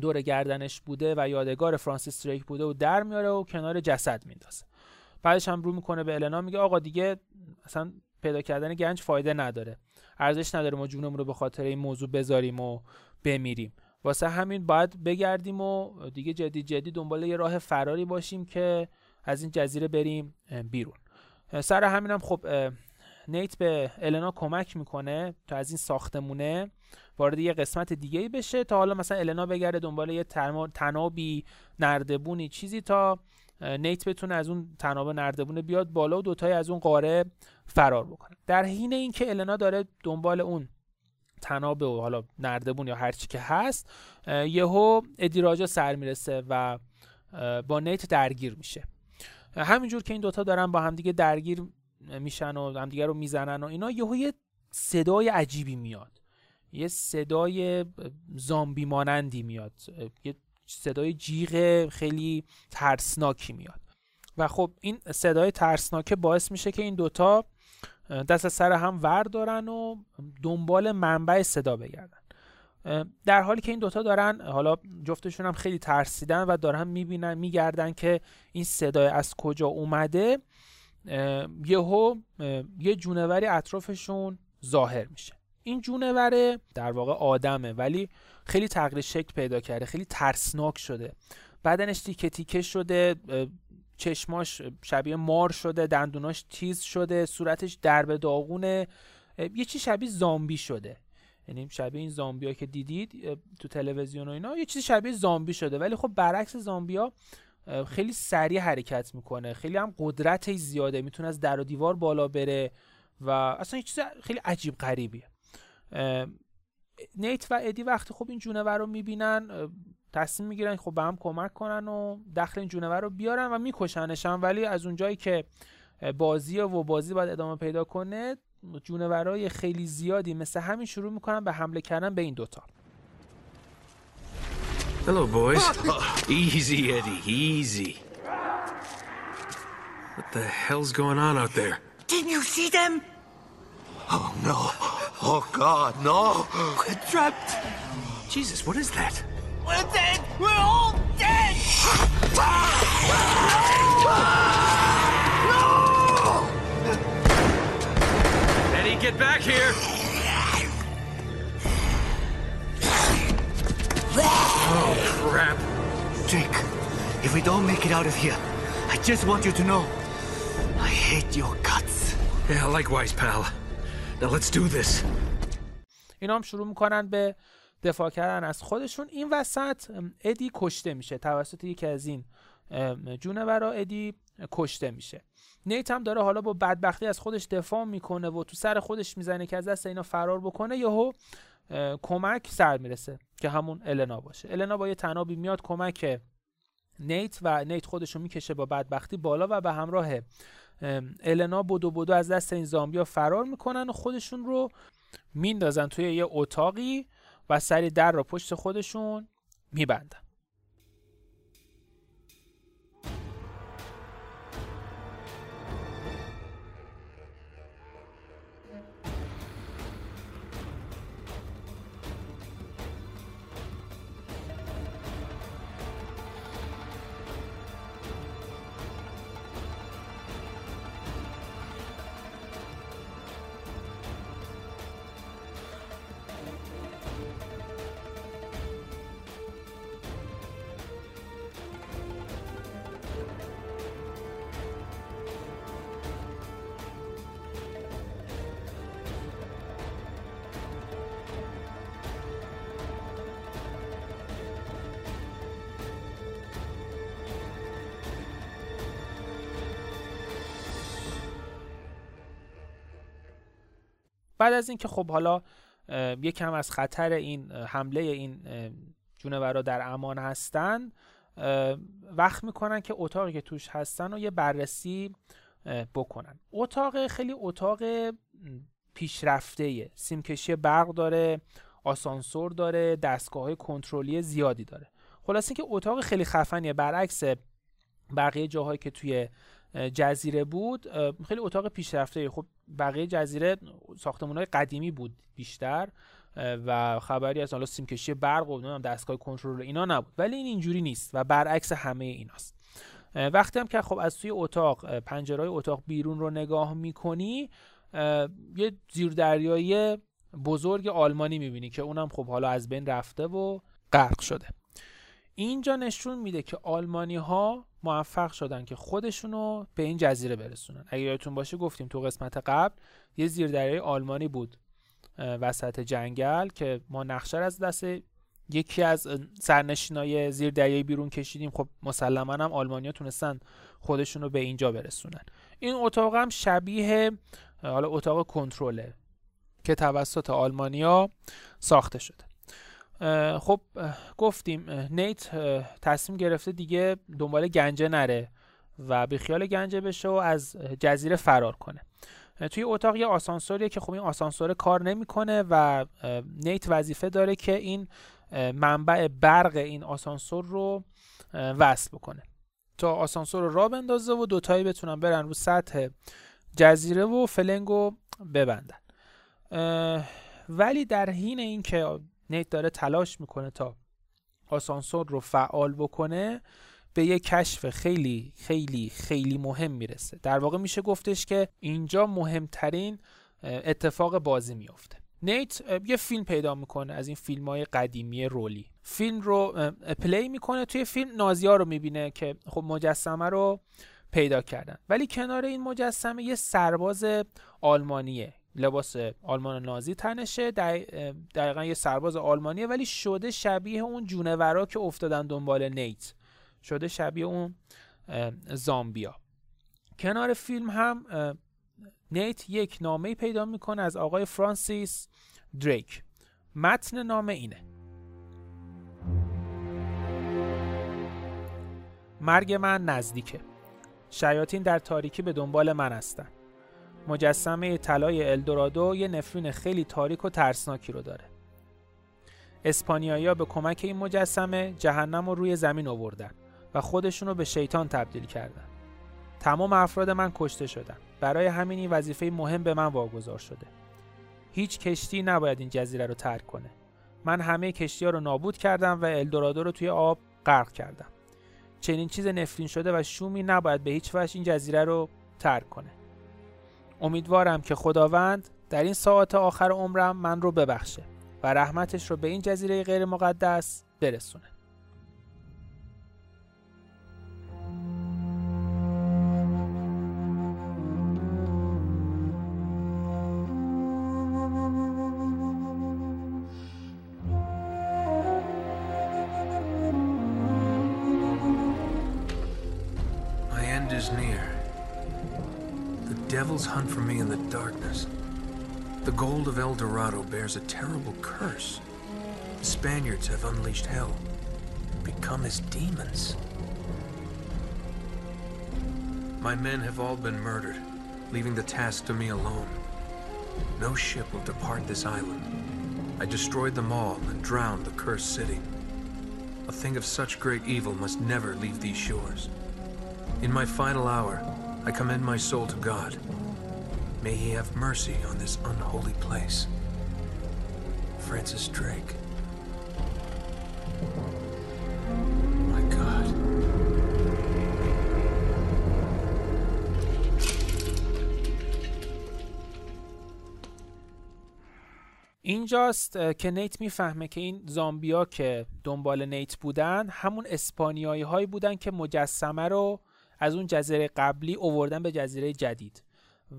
دور گردنش بوده و یادگار فرانسیس دریک بوده و در میاره و کنار جسد میندازه. بعدش هم رو میکنه به النا، میگه آقا دیگه اصلا پیدا کردن گنج فایده نداره، ارزش نداره ما جونمون رو به خاطر این موضوع بذاریم و بمیریم، واسه همین باید بگردیم و دیگه جدی دنبال یه راه فراری باشیم که از این جزیره بریم بیرون. سر همینم خب نیت به النا کمک میکنه تا از این ساختمونه وارد یه قسمت دیگه‌ای بشه، تا حالا مثلا النا بگرده دنبال یه تنابی، نردبونی، چیزی، تا نیت بتونه از اون تناب نردبونه بیاد بالا و دوتای از اون قاره فرار بکنه. در حین اینکه النا داره دنبال اون تناب و حالا نردبون یا هر چی که هست، یهو ادی راجا سر میرسه و با نیت درگیر میشه. همینجور که این دوتا دارن با همدیگه درگیر میشن و همدیگه رو میزنن و اینا، یهو یه صدای عجیبی میاد، یه صدای زامبی مانندی میاد، یه صدای جیغ خیلی ترسناکی میاد و خب این صدای ترسناکه باعث میشه که این دوتا دست از سر هم وردارن و دنبال منبع صدا بگردن. در حالی که این دوتا دارن، حالا جفتشون هم خیلی ترسیدن و دارن میبینن میگردن که این صدای از کجا اومده، یهو یه جونوری اطرافشون ظاهر میشه. این جونوره در واقع آدمه، ولی خیلی تغییر شکل پیدا کرده، خیلی ترسناک شده، بدنش تیکه تیکه شده، چشماش شبیه مار شده، دندوناش تیز شده، صورتش دربه داغونه، یه چیز شبیه زامبی شده. یعنی شبیه این زامبی‌ها که دیدید تو تلویزیون و اینا، یه چیز شبیه زامبی شده، ولی خب برعکس زامبی‌ها خیلی سریع حرکت میکنه، خیلی هم قدرتش زیاده، میتونه از در و دیوار بالا بره و اصلا یه چیز خیلی عجیب غریبیه. نیت و ادی وقتی خب این جونور رو میبینن، تصمیم میگیرن خب به هم کمک کنن و داخل این جونور رو بیارن و میکشنش هم، ولی از اونجایی که بازی باید ادامه پیدا کنه، جونورای خیلی زیادی مثل همین شروع میکنن به حمله کردن به این دوتا. Hello boys. Easy Eddie, easy. What the hell's going on out there? Didn't you see them? Oh no. Oh god, no. We're trapped. Jesus, what is that? We're dead! We're all dead! No! Eddie, get back here! Oh, crap. Jake, if we don't make it out of here, I just want you to know, I hate your guts. Yeah, likewise, pal. Now let's do this. اینا هم شروع میکنن به دفاع کردن از خودشون. این وسط ادی کشته میشه توسط یکی از این جونورا، ادی کشته میشه. نیت هم داره حالا با بدبختی از خودش دفاع میکنه و تو سر خودش میزنه که از دست اینا فرار بکنه، یهو کمک سر میرسه که همون النا باشه. النا با یه تنابی میاد کمک نیت و نیت خودشو میکشه با بدبختی بالا و به همراه النا بدو از دست این زامبیا فرار میکنن و خودشون رو میندازن توی یه اتاقی و سری در را پشت خودشون میبندن. بعد از اینکه خب حالا یکم از خطر این حمله این جونورا در امان هستن، وقت میکنن که اتاقی که توش هستن رو یه بررسی بکنن. اتاق خیلی اتاق پیشرفته‌ایه، سیمکشی برق داره، آسانسور داره، دستگاه‌های کنترلی زیادی داره. خلاصه اینکه اتاق خیلی خفنیه، برعکس بقیه جاهایی که توی جزیره بود خیلی اتاق پیشرفته. خب بقیه جزیره ساختمان‌های قدیمی بود بیشتر و خبری از حالا سیمکشی برق و دستگاه کنترل اینا نبود، ولی این اینجوری نیست و برعکس همه ایناست. وقتی هم که خب از توی اتاق، پنجره‌های اتاق بیرون رو نگاه می‌کنی، یه زیردریایی بزرگ آلمانی می‌بینی که اونم خب حالا از بین رفته و غرق شده. اینجا نشون میده که آلمانی‌ها موفق شدن که خودشونو به این جزیره برسونن. اگه یادتون باشه گفتیم تو قسمت قبل یه زیردریای آلمانی بود وسط جنگل که ما نقشه از دست یکی از سرنشینای زیردریایی بیرون کشیدیم. خب مسلماً هم آلمانی‌ها تونستن خودشونو به اینجا برسونن. این اتاق هم شبیه حالا اتاق کنترله که توسط آلمانی‌ها ساخته شده. خب گفتیم نیت تصمیم گرفته دیگه دنبال گنجه نره و بی خیال گنجه بشه و از جزیره فرار کنه. توی اتاق یه آسانسوریه که خب این آسانسور کار نمیکنه و نیت وظیفه داره که این منبع برق این آسانسور رو وصل بکنه تا آسانسور رو راه بندازه و دوتایی بتونن برن رو سطح جزیره و فلنگو ببندن. ولی در حین اینکه نیت داره تلاش میکنه تا آسانسور رو فعال بکنه، به یک کشف خیلی خیلی خیلی مهم میرسه. در واقع میشه گفتش که اینجا مهمترین اتفاق بازی میفته. نیت یه فیلم پیدا میکنه از این فیلم‌های قدیمی رولی. فیلم رو پلی میکنه، توی فیلم نازی‌ها رو میبینه که خب مجسمه رو پیدا کردن، ولی کنار این مجسمه یه سرباز آلمانیه، لباس آلمان نازی تنشه، دقیقا یه سرباز آلمانیه ولی شده شبیه اون جونورا که افتادن دنبال نیت، شده شبیه اون زامبیا. کنار فیلم هم نیت یک نامه پیدا میکنه از آقای فرانسیس دریک. متن نامه اینه: مرگ من نزدیکه. شیاطین در تاریکی به دنبال من هستن. مجسمه طلای الدورادو یه نفرین خیلی تاریک و ترسناکی رو داره. اسپانیایی‌ها به کمک این مجسمه جهنم رو روی زمین آوردن و خودشون رو به شیطان تبدیل کردن. تمام افراد من کشته شدن. برای همین این وظیفه مهم به من واگذار شده. هیچ کشتی نباید این جزیره رو ترک کنه. من همه کشتی‌ها رو نابود کردم و الدورادو رو توی آب غرق کردم. چنین چیز نفرین شده و شومی نباید به هیچ وجه این جزیره رو ترک کنه. امیدوارم که خداوند در این ساعات آخر عمرم من رو ببخشه و رحمتش رو به این جزیره غیر مقدس برسونه. My end is near. Devils hunt for me in the darkness. The gold of El Dorado bears a terrible curse. The Spaniards have unleashed hell, become as demons. My men have all been murdered, leaving the task to me alone. No ship will depart this island. I destroyed them all and drowned the cursed city. A thing of such great evil must never leave these shores. In my final hour, I commend my soul to God. May he have mercy on this unholy place. Francis Drake. My God. اینجاست که نیت میفهمه که این زامبیا که دنبال نیت بودن همون اسپانیایی هایی بودن که مجسمه رو از اون جزیره قبلی اووردن به جزیره جدید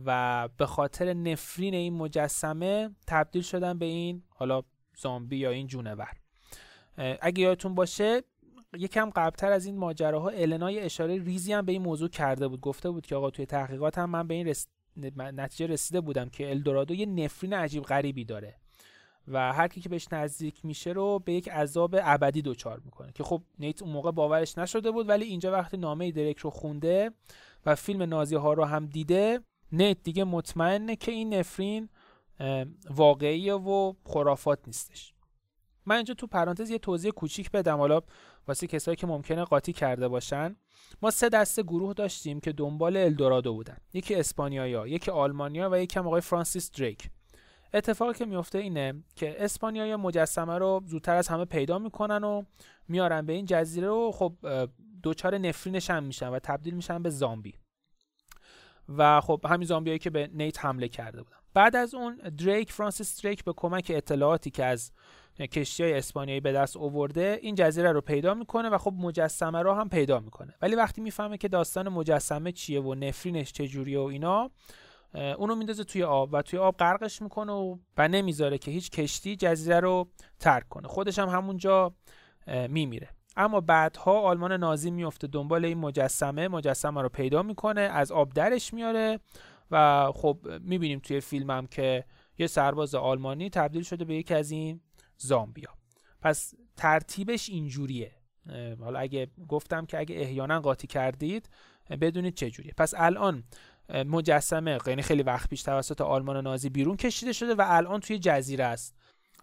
و به خاطر نفرین این مجسمه تبدیل شدن به این حالا زامبی یا این جونور. اگه یادتون باشه یکم قبلتر از این ماجراها النا اشاره ریزی هم به این موضوع کرده بود، گفته بود که آقا توی تحقیقاتم من به این نتیجه رسیده بودم که الدورادو یه نفرین عجیب غریبی داره و هر کی که بهش نزدیک میشه رو به یک عذاب ابدی دچار میکنه که خب نیت اون موقع باورش نشده بود، ولی اینجا وقتی نامه دریک رو خونده و فیلم نازی ها رو هم دیده، نیت دیگه مطمئنه که این نفرین واقعیه و خرافات نیستش. من اینجا تو پرانتز یه توضیح کوچیک بدم حالا واسه کسایی که ممکنه قاطی کرده باشن. ما سه دسته گروه داشتیم که دنبال الدورادو بودن، یکی اسپانیایی‌ها، یکی آلمانی‌ها و یکی هم آقای فرانسیس دریک. اتفاقی که میفته اینه که اسپانیایی‌ها مجسمه رو زودتر از همه پیدا میکنن و میارن به این جزیره و خب دوچار نفرینش هم میشن و تبدیل میشن به زامبی و خب همین زامبیایی که به نیت حمله کرده بودن. بعد از اون دریک، فرانسیس دریک، به کمک اطلاعاتی که از کشتی‌های اسپانیایی به دست آورده این جزیره رو پیدا میکنه و خب مجسمه رو هم پیدا میکنه، ولی وقتی میفهمه که داستان مجسمه چیه و نفرینش چجوریه و اینا، اونو میندازه توی آب و توی آب غرقش میکنه و نمیذاره که هیچ کشتی جزیره رو ترک کنه، خودش هم همونجا میمیره. اما بعدها آلمان نازی میفته دنبال این مجسمه رو پیدا میکنه، از آب درش میاره و خب میبینیم توی فیلم هم که یه سرباز آلمانی تبدیل شده به یکی از این زامبیا. پس ترتیبش اینجوریه. حالا اگه گفتم که اگه احیانا قاطی کردید بدونید چجوریه. پس الان مجسمه یعنی خیلی وقت پیش توسط آلمان نازی بیرون کشیده شده و الان توی جزیره است.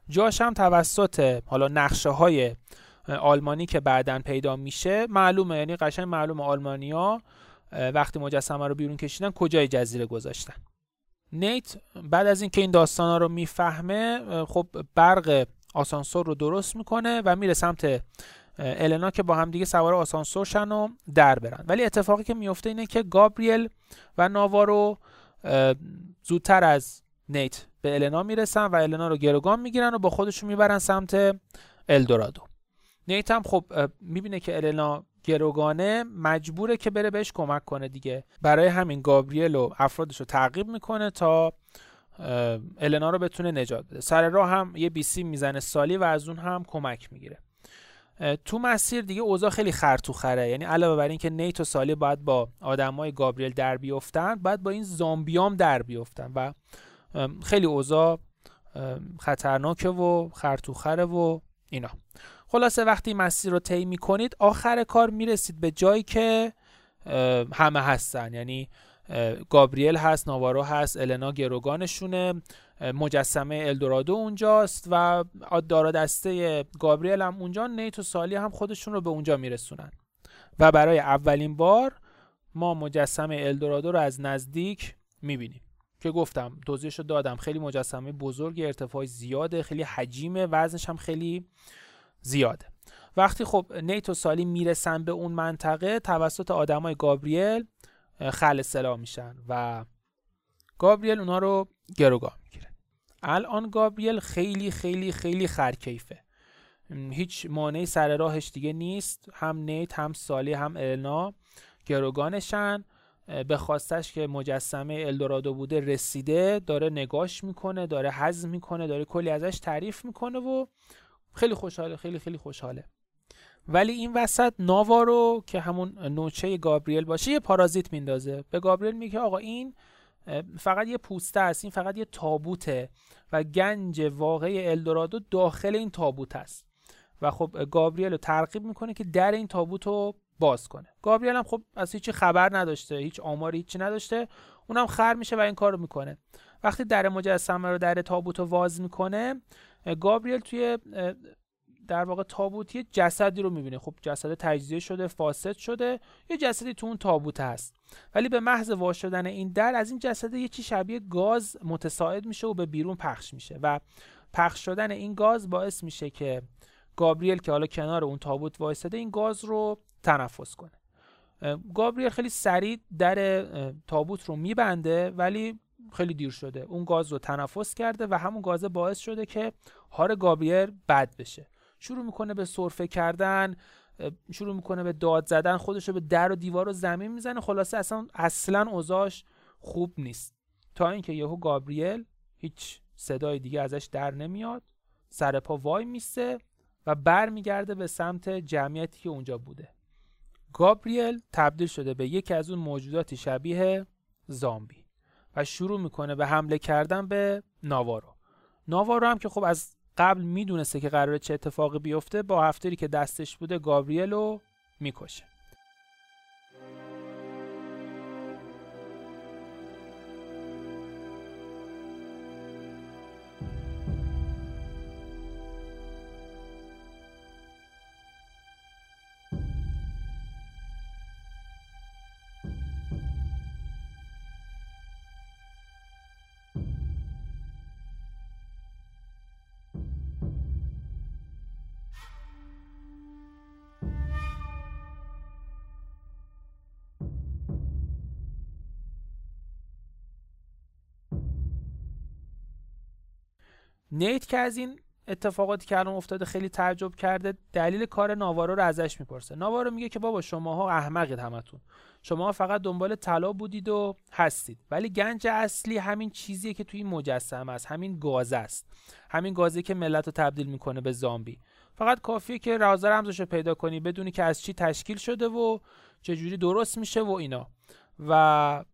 جاش هم توسط حالا نقشه‌های آلمانی که بعداً پیدا میشه معلومه، یعنی قشنگ معلومه آلمانی‌ها وقتی مجسمه رو بیرون کشیدن کجای جزیره گذاشتن. نیت بعد از اینکه این داستانا رو میفهمه خب برق آسانسور رو درست میکنه و میره سمت النا که با هم دیگه سوار آسانسور شن و در برن، ولی اتفاقی که میفته اینه که گابریل و ناوارو زودتر از نیت به النا میرسن و النا رو گروگان میگیرن و با خودشون میبرن سمت الدورادو. نیت هم خب میبینه که النا گروگانه، مجبوره که بره بهش کمک کنه دیگه، برای همین گابریل و افرادش رو تعقیب میکنه تا النا رو بتونه نجات بده. سر راه هم یه بیسی میزنه سالی و از اون هم کمک میگیره. تو مسیر دیگه اوضاع خیلی خرطوخره، یعنی علاوه بر این که نیت و سالی باید با آدمای گابریل در بیافتن، باید با این زامبیام در بیافتن و خیلی اوضاع خطرناکه و خرطوخره و اینا. خلاصه وقتی مسیر رو طی میکنید آخر کار میرسید به جایی که همه هستن، یعنی گابریل هست، ناوارو هست، النا گروگانشونه، مجسمه الدورادو اونجاست و دارا دسته گابریل هم اونجا، نیت و سالی هم خودشون رو به اونجا میرسونن و برای اولین بار ما مجسمه الدورادو رو از نزدیک میبینیم که گفتم توضیحش رو دادم، خیلی مجسمه بزرگ، ارتفاعش زیاده، خیلی حجیمه، وزنش هم خیلی زیاده. وقتی خب نیت و سالی میرسن به اون منطقه توسط آدمای گابریل خل سلا میشن و گابریل اونا رو گروگان میگیره. الان گابریل خیلی خیلی خیلی خرکیفه، هیچ مانعی سر راهش دیگه نیست، هم نیت هم سالی هم النا گروگانشن. به خواستش که مجسمه الدورادو بوده رسیده، داره نگاش میکنه، داره هضم میکنه، داره کلی ازش تعریف میکنه و خیلی خوشحاله، خیلی خیلی خوشحاله. ولی این وسط ناوارو که همون نوچه گابریل باشه یه پارازیت میندازه به گابریل، میگه آقا این فقط یه پوسته است، این فقط یه تابوته و گنج واقعی الدورادو داخل این تابوت است و خب گابریل رو ترغیب میکنه که در این تابوت رو باز کنه. گابریل هم خب از هیچی خبر نداشته، هیچ آماری هیچی نداشته، اونم خر میشه و این کارو میکنه. وقتی در مجسمه رو در تابوت رو باز میکنه، گابریل توی در واقع تابوت یه جسدی رو میبینه. خب جسد تجزیه شده، فاسد شده، یه جسدی تو اون تابوت هست، ولی به محض وا شدن این در از این جسد یه چیز شبیه گاز متساعد میشه و به بیرون پخش میشه و پخش شدن این گاز باعث میشه که گابریل که حالا کنار اون تابوت وایساده این گاز رو تنفس کنه. گابریل خیلی سریع در تابوت رو میبنده، ولی خیلی دیر شده، اون گاز رو تنفس کرده و همون گاز باعث شده که هار گابریل بد بشه، شروع میکنه به سرفه کردن، شروع میکنه به داد زدن، خودش رو به در و دیوار و زمین میزنه. خلاصه اصلا اوضاعش خوب نیست تا اینکه یهو گابریل هیچ صدای دیگه ازش در نمیاد، سر پا وای میسته و بر میگرده به سمت جمعیتی که اونجا بوده. گابریل تبدیل شده به یکی از اون موجوداتی شبیه زامبی و شروع میکنه به حمله کردن به ناوارو. ناوارو هم که خب از قبل میدونسته که قراره چه اتفاقی بیفته، با هفتری که دستش بوده گابریلو میکشه. نیت که از این اتفاقاتی که الان افتاده خیلی تعجب کرده، دلیل کار ناوارو رو ازش میپرسه. ناوارو میگه که بابا شماها احمقید همتون، شماها فقط دنبال طلا بودید و هستید، ولی گنج اصلی همین چیزیه که توی این مجسمه است، همین گازه است، همین گازی که ملت رو تبدیل میکنه به زامبی. فقط کافیه که راز رمزش رو پیدا کنی، بدونی که از چی تشکیل شده و چجوری درست میشه و اینا، و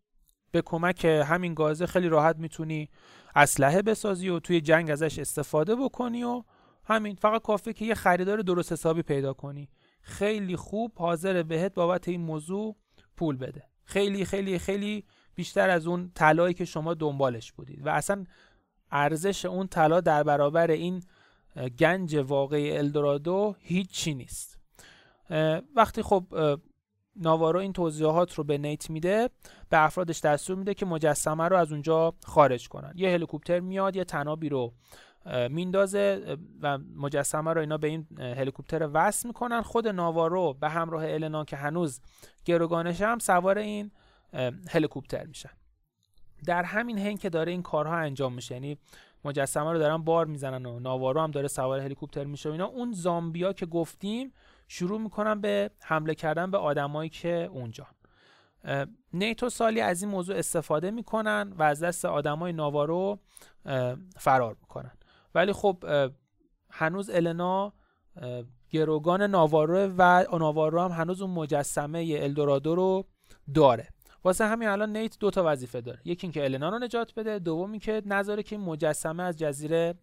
به کمک همین گازه خیلی راحت میتونی اسلحه بسازی و توی جنگ ازش استفاده بکنی. و همین فقط کافیه که یه خریدار درست حسابی پیدا کنی، خیلی خوب حاضر بهت بابت این موضوع پول بده، خیلی خیلی خیلی بیشتر از اون طلایی که شما دنبالش بودید. و اصلا ارزش اون طلا در برابر این گنج واقعی الدورادو هیچ چی نیست. وقتی خب ناوارو این توضیحات رو به نیت میده، به افرادش دستور میده که مجسمه رو از اونجا خارج کنن. یه هلیکوپتر میاد، یه طنابی رو میندازه و مجسمه رو اینا به این هلیکوپتر وصل میکنن. خود ناوارو به همراه النا که هنوز گروگانش هم سوار این هلیکوپتر میشن. در همین حین که داره این کارها انجام میشه، یعنی مجسمه رو دارن بار میزنن و ناوارو هم داره سوار هلیکوپتر میشه و اینا، اون زامبیا که گفتیم شروع میکنن به حمله کردن به آدمایی که اونجا. نیتو سالی از این موضوع استفاده میکنن و از دست آدمای ناوارو فرار میکنن. ولی خب هنوز النا گروگان ناوارو و ناوارو هم هنوز اون مجسمه الدورادو رو داره. واسه همین الان نیت دو تا وظیفه داره، یکی اینکه النا رو نجات بده، دومی که نذاره که این مجسمه از جزیره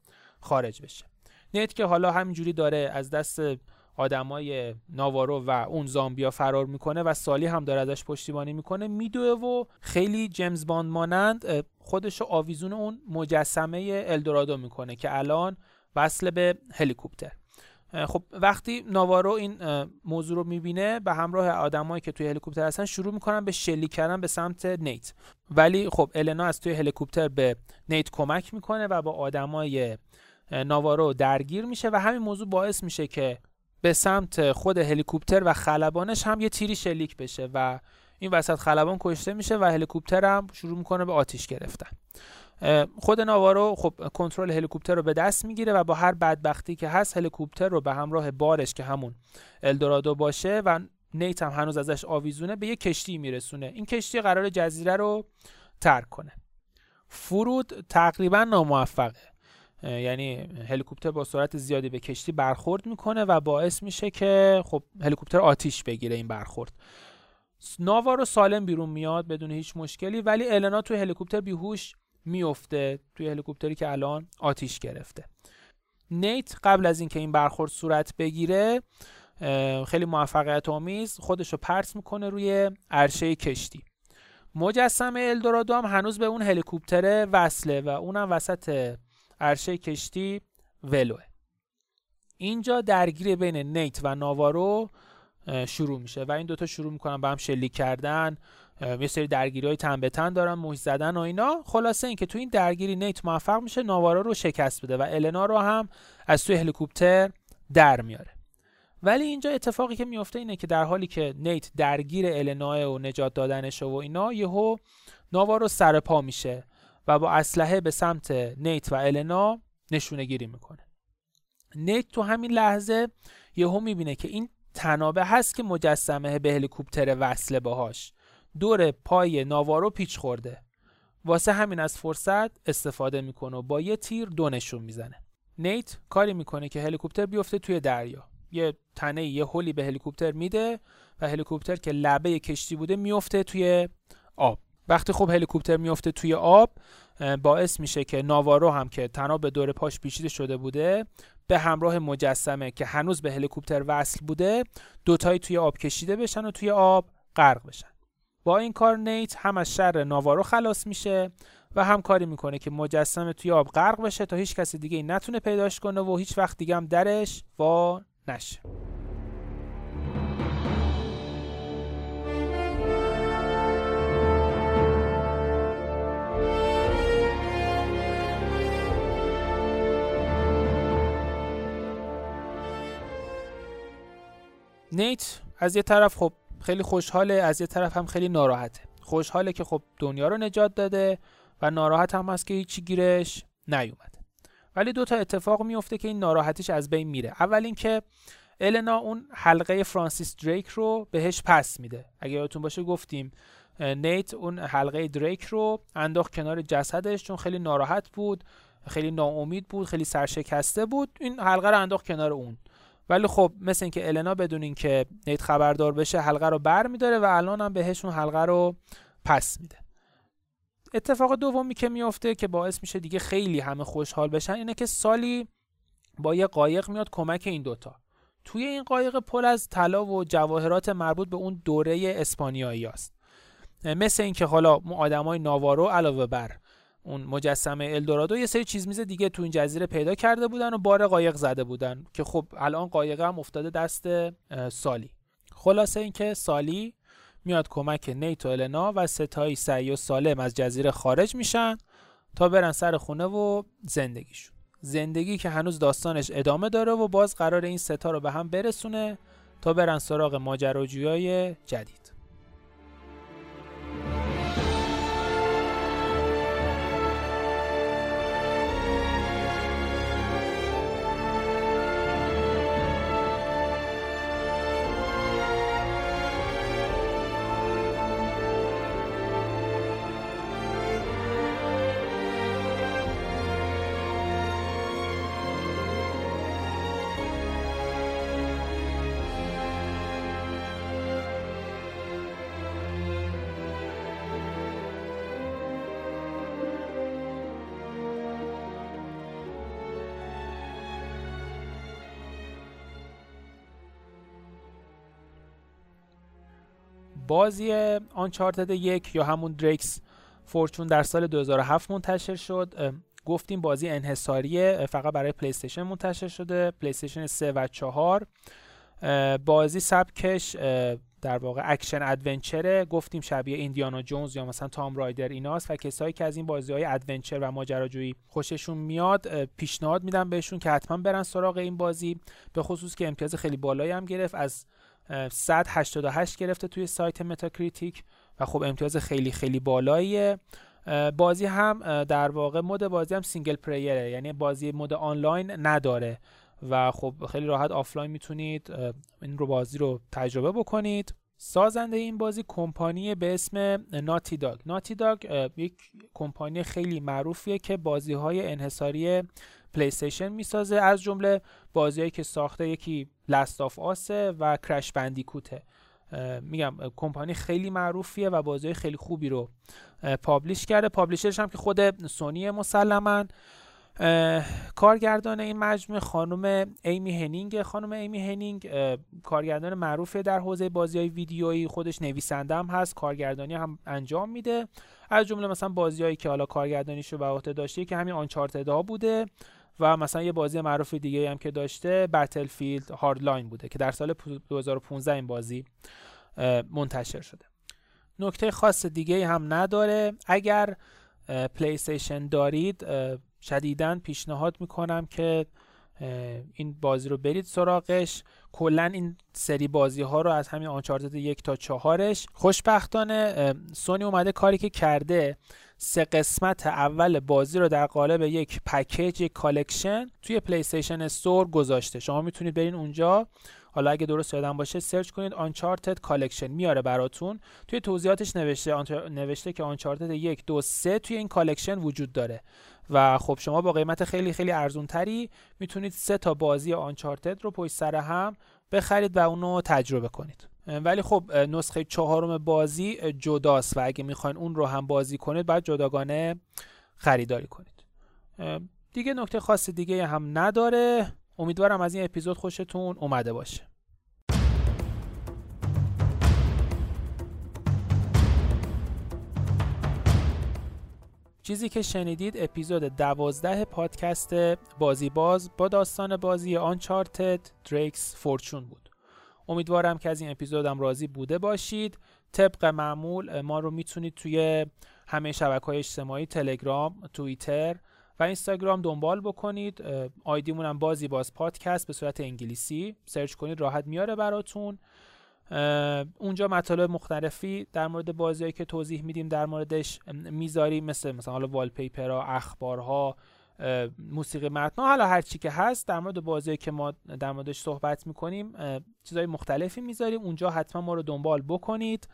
خارج بشه. نیت که حالا همینجوری داره از دست آدمای ناوارو و اون زامبیا فرار میکنه و سالی هم داره ازش پشتیبانی میکنه، میدوه و خیلی جیمز باند مانند خودشو آویزون اون مجسمه الدورادو میکنه که الان وصل به هلیکوپتر. خب وقتی ناوارو این موضوع رو میبینه، به همراه آدمایی که توی هلیکوپتر هستن شروع میکنن به شلیک کردن به سمت نیت. ولی خب النا از توی هلیکوپتر به نیت کمک میکنه و با آدمای ناوارو درگیر میشه و همین موضوع باعث میشه که به سمت خود هلیکوپتر و خلبانش هم یه تیری شلیک بشه و این وسط خلبان کشته میشه و هلیکوپتر هم شروع میکنه به آتیش گرفتن. خود ناوارو خب کنترل هلیکوپتر رو به دست میگیره و با هر بدبختی که هست هلیکوپتر رو به همراه بارش که همون الدورادو باشه و نیت هم هنوز ازش آویزونه به یه کشتی میرسونه. این کشتی قرار جزیره رو ترک کنه. فرود تقریبا ناموفقه، یعنی هلیکوپتر با سرعت زیادی به کشتی برخورد میکنه و باعث میشه که خب هلیکوپتر آتیش بگیره. این برخورد ناوارو سالم بیرون میاد بدون هیچ مشکلی، ولی النا توی هلیکوپتر بیهوش میفته، توی هلیکوپتری که الان آتیش گرفته. نیت قبل از اینکه این برخورد صورت بگیره خیلی موفقیت آمیز خودشو پرت میکنه روی عرشه کشتی. مجسمه الدورادو هم هنوز به اون هلیکوپتر وصله و اونم وسط عرشه کشتی ولوه. اینجا درگیری بین نیت و ناوارو شروع میشه و این دوتا شروع میکنن به هم شلیک کردن، یه سری درگیری های تن به تن دارن، مش زدن و اینا. خلاصه اینکه تو این درگیری نیت موفق میشه ناوارو رو شکست بده و النا رو هم از توی هلیکوپتر در میاره. ولی اینجا اتفاقی که میفته اینه که در حالی که نیت درگیر النا و نجات دادنش و اینا، یهو ناوارو سر پا میشه و با اسلحه به سمت نیت و النا نشونه گیری میکنه. نیت تو همین لحظه یهو میبینه که این تنابه هست که مجسمه به هلیکوپتر وصله باهاش دور پای ناوارو پیچ خورده. واسه همین از فرصت استفاده میکنه و با یه تیر دو نشون میزنه. نیت کاری میکنه که هلیکوپتر بیفته توی دریا، یه تنه یه هولی به هلیکوپتر میده و هلیکوپتر که لبه کشتی بوده میفته توی آب وقتی خب هلیکوپتر میفته توی آب باعث میشه که ناوارو هم که تناب به دور پاش پیچیده شده بوده به همراه مجسمه که هنوز به هلیکوپتر وصل بوده دوتایی توی آب کشیده بشن و توی آب غرق بشن. با این کار نیت هم از شر ناوارو خلاص میشه و هم کاری میکنه که مجسمه توی آب غرق بشه تا هیچ کس دیگه نتونه پیداش کنه و هیچ وقت دیگه هم درش وا نشه. نیت از یه طرف خب خیلی خوشحاله، از یه طرف هم خیلی ناراحته. خوشحاله که خب دنیا رو نجات داده و ناراحت هم هست که هیچی گیرش نیومده. ولی دوتا اتفاق میفته که این ناراحتیش از بین میره. اول این که النا اون حلقه فرانسیس دریک رو بهش پس میده. اگه یادتون باشه گفتیم نیت اون حلقه دریک رو انداخت کنار جسدش چون خیلی ناراحت بود، خیلی ناامید بود، خیلی سرشکسته بود. این حلقه رو انداخت کنار اون. ولی خب مثل این که النا بدون این که نیت خبردار بشه حلقه رو بر میداره و الان هم بهشون حلقه رو پس میده. اتفاق دومی که میفته که باعث میشه دیگه خیلی همه خوشحال بشن اینه که سالی با یه قایق میاد کمک این دوتا. توی این قایق پر از طلا و جواهرات مربوط به اون دوره اسپانیایی هست. مثل این که حالا آدمای ناوارو علاوه بر اون مجسمه الدورادو یه سری چیز میز دیگه تو این جزیره پیدا کرده بودن و بار قایق زده بودن که خب الان قایقه هم افتاده دست سالی. خلاصه این که سالی میاد کمک نیت و النا و ستایی سعی و سالم از جزیره خارج میشن تا برن سر خونه و زندگیشون. زندگی که هنوز داستانش ادامه داره و باز قرار این ستا رو به هم برسونه تا برن سراغ ماجراجویای جدید. بازی آنچارتد 1 یا همون دریکس فورچون در سال 2007 منتشر شد. گفتیم بازی انحصاریه، فقط برای پلیستیشن منتشر شده، پلیستیشن 3 و 4. بازی سبکش در واقع اکشن ادونچره، گفتیم شبیه ایندیانا جونز یا مثلا تام رایدر ایناست و کسایی که از این بازی‌های ادونچر و ماجراجویی خوششون میاد پیشنهاد میدم بهشون که حتما برن سراغ این بازی، به خصوص که امتیاز خیلی بالایی هم گرفت، از 188 گرفته توی سایت متاکریتیک و خب امتیاز خیلی خیلی بالاییه. بازی هم در واقع مود بازی هم سینگل پلیره، یعنی بازی مود آنلاین نداره و خب خیلی راحت آفلاین میتونید این رو بازی رو تجربه بکنید. سازنده این بازی کمپانی به اسم ناتی داگ. ناتی داگ یک کمپانی خیلی معروفیه که بازی‌های انحصاری پلی استیشن میسازه، از جمله بازی‌هایی که ساخته یکی لاست آف آس و کرش بندیکوته. میگم کمپانی خیلی معروفیه و بازی‌های خیلی خوبی رو پابلیش کرده، پابلیشرش هم که خود سونیه مسلماً. کارگردان این مجموعه خانم ایمی هنینگ. خانم ایمی هنینگ کارگردان معروفه در حوزه بازی‌های ویدیویی، خودش نویسنده هم هست، کارگردانی هم انجام میده، از جمله مثلا بازی‌هایی که حالا کارگردانیشو به عهده داشته که همین آنچارتد ها بوده و مثلا یه بازی معروف دیگه هم که داشته بتلفیلد هاردلاین بوده که در سال 2015 این بازی منتشر شده. نکته خاص دیگه هم نداره. اگر پلی استیشن دارید شدیداً پیشنهاد میکنم که این بازی رو برید سراغش. کلا این سری بازی ها رو از همین آنچارتد 1 تا 4ش خوشبختانه سونی اومده کاری که کرده، سه قسمت اول بازی رو در قالب یک پکیج، یک کالکشن توی پلی استیشن استور گذاشته. شما میتونید برین اونجا، حالا اگه درست یادم باشه سرچ کنید آنچارتد کالکشن، میاره براتون. توی توضیحاتش نوشته که آنچارتد 1 2 3 توی این کالکشن وجود داره و خب شما با قیمت خیلی خیلی ارزونتری میتونید سه تا بازی آنچارتد رو پشت سر هم بخرید و اونو تجربه کنید. ولی خب نسخه چهارم بازی جداست و اگه میخواین اون رو هم بازی کنید باید جداگانه خریداری کنید. دیگه نکته خاص دیگه هم نداره. امیدوارم از این اپیزود خوشتون اومده باشه. چیزی که شنیدید اپیزود 12 پادکست بازی باز با داستان بازی Uncharted Drake's Fortune بود. امیدوارم که از این اپیزودم راضی بوده باشید. طبق معمول ما رو میتونید توی همه شبکه‌های اجتماعی تلگرام، توییتر و اینستاگرام دنبال بکنید. آیدیمون هم بازی باز پادکست به صورت انگلیسی سرچ کنید راحت میاره براتون. اونجا مطالب مختلفی در مورد بازیایی که توضیح میدیم در موردش میذاریم، مثلا حالا والپیپرها، اخبارها، موسیقی متن‌ها، حالا هر چی که هست در مورد بازیایی که ما در موردش صحبت میکنیم چیزای مختلفی میذاریم. اونجا حتما ما رو دنبال بکنید.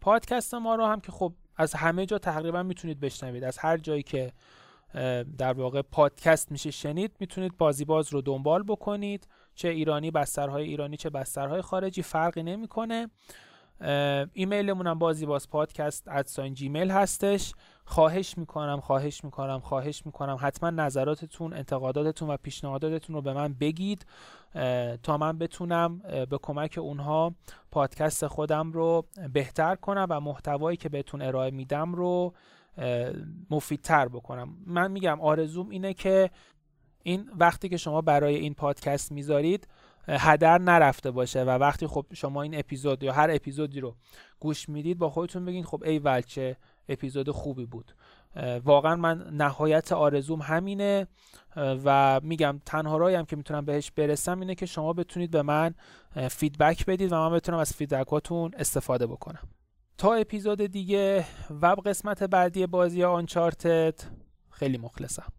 پادکست ما رو هم که خب از همه جا تقریبا میتونید بشنوید، از هر جایی که در واقع پادکست میشه شنید میتونید بازی باز رو دنبال بکنید، چه ایرانی، بسترهای ایرانی، چه بسترهای خارجی، فرقی نمیکنه. ایمیلمون هم bazibazpodcast@gmail هستش. خواهش میکنم حتما نظراتتون، انتقاداتتون و پیشنهاداتتون رو به من بگید تا من بتونم به کمک اونها پادکست خودم رو بهتر کنم و محتوایی که بهتون ارائه میدم رو مفیدتر بکنم. من میگم آرزوم اینه که این وقتی که شما برای این پادکست میذارید هدر نرفته باشه و وقتی خب شما این اپیزود یا هر اپیزودی رو گوش میدید با خودتون بگین خب ای ول چه اپیزود خوبی بود. واقعا من نهایت آرزوم همینه و میگم تنها راهی هم که میتونم بهش برسم اینه که شما بتونید به من فیدبک بدید و من بتونم از فیدبکاتون استفاده بکنم. تا اپیزود دیگه و قسمت بعدی بازی آنچارتد، خیلی مخلصم.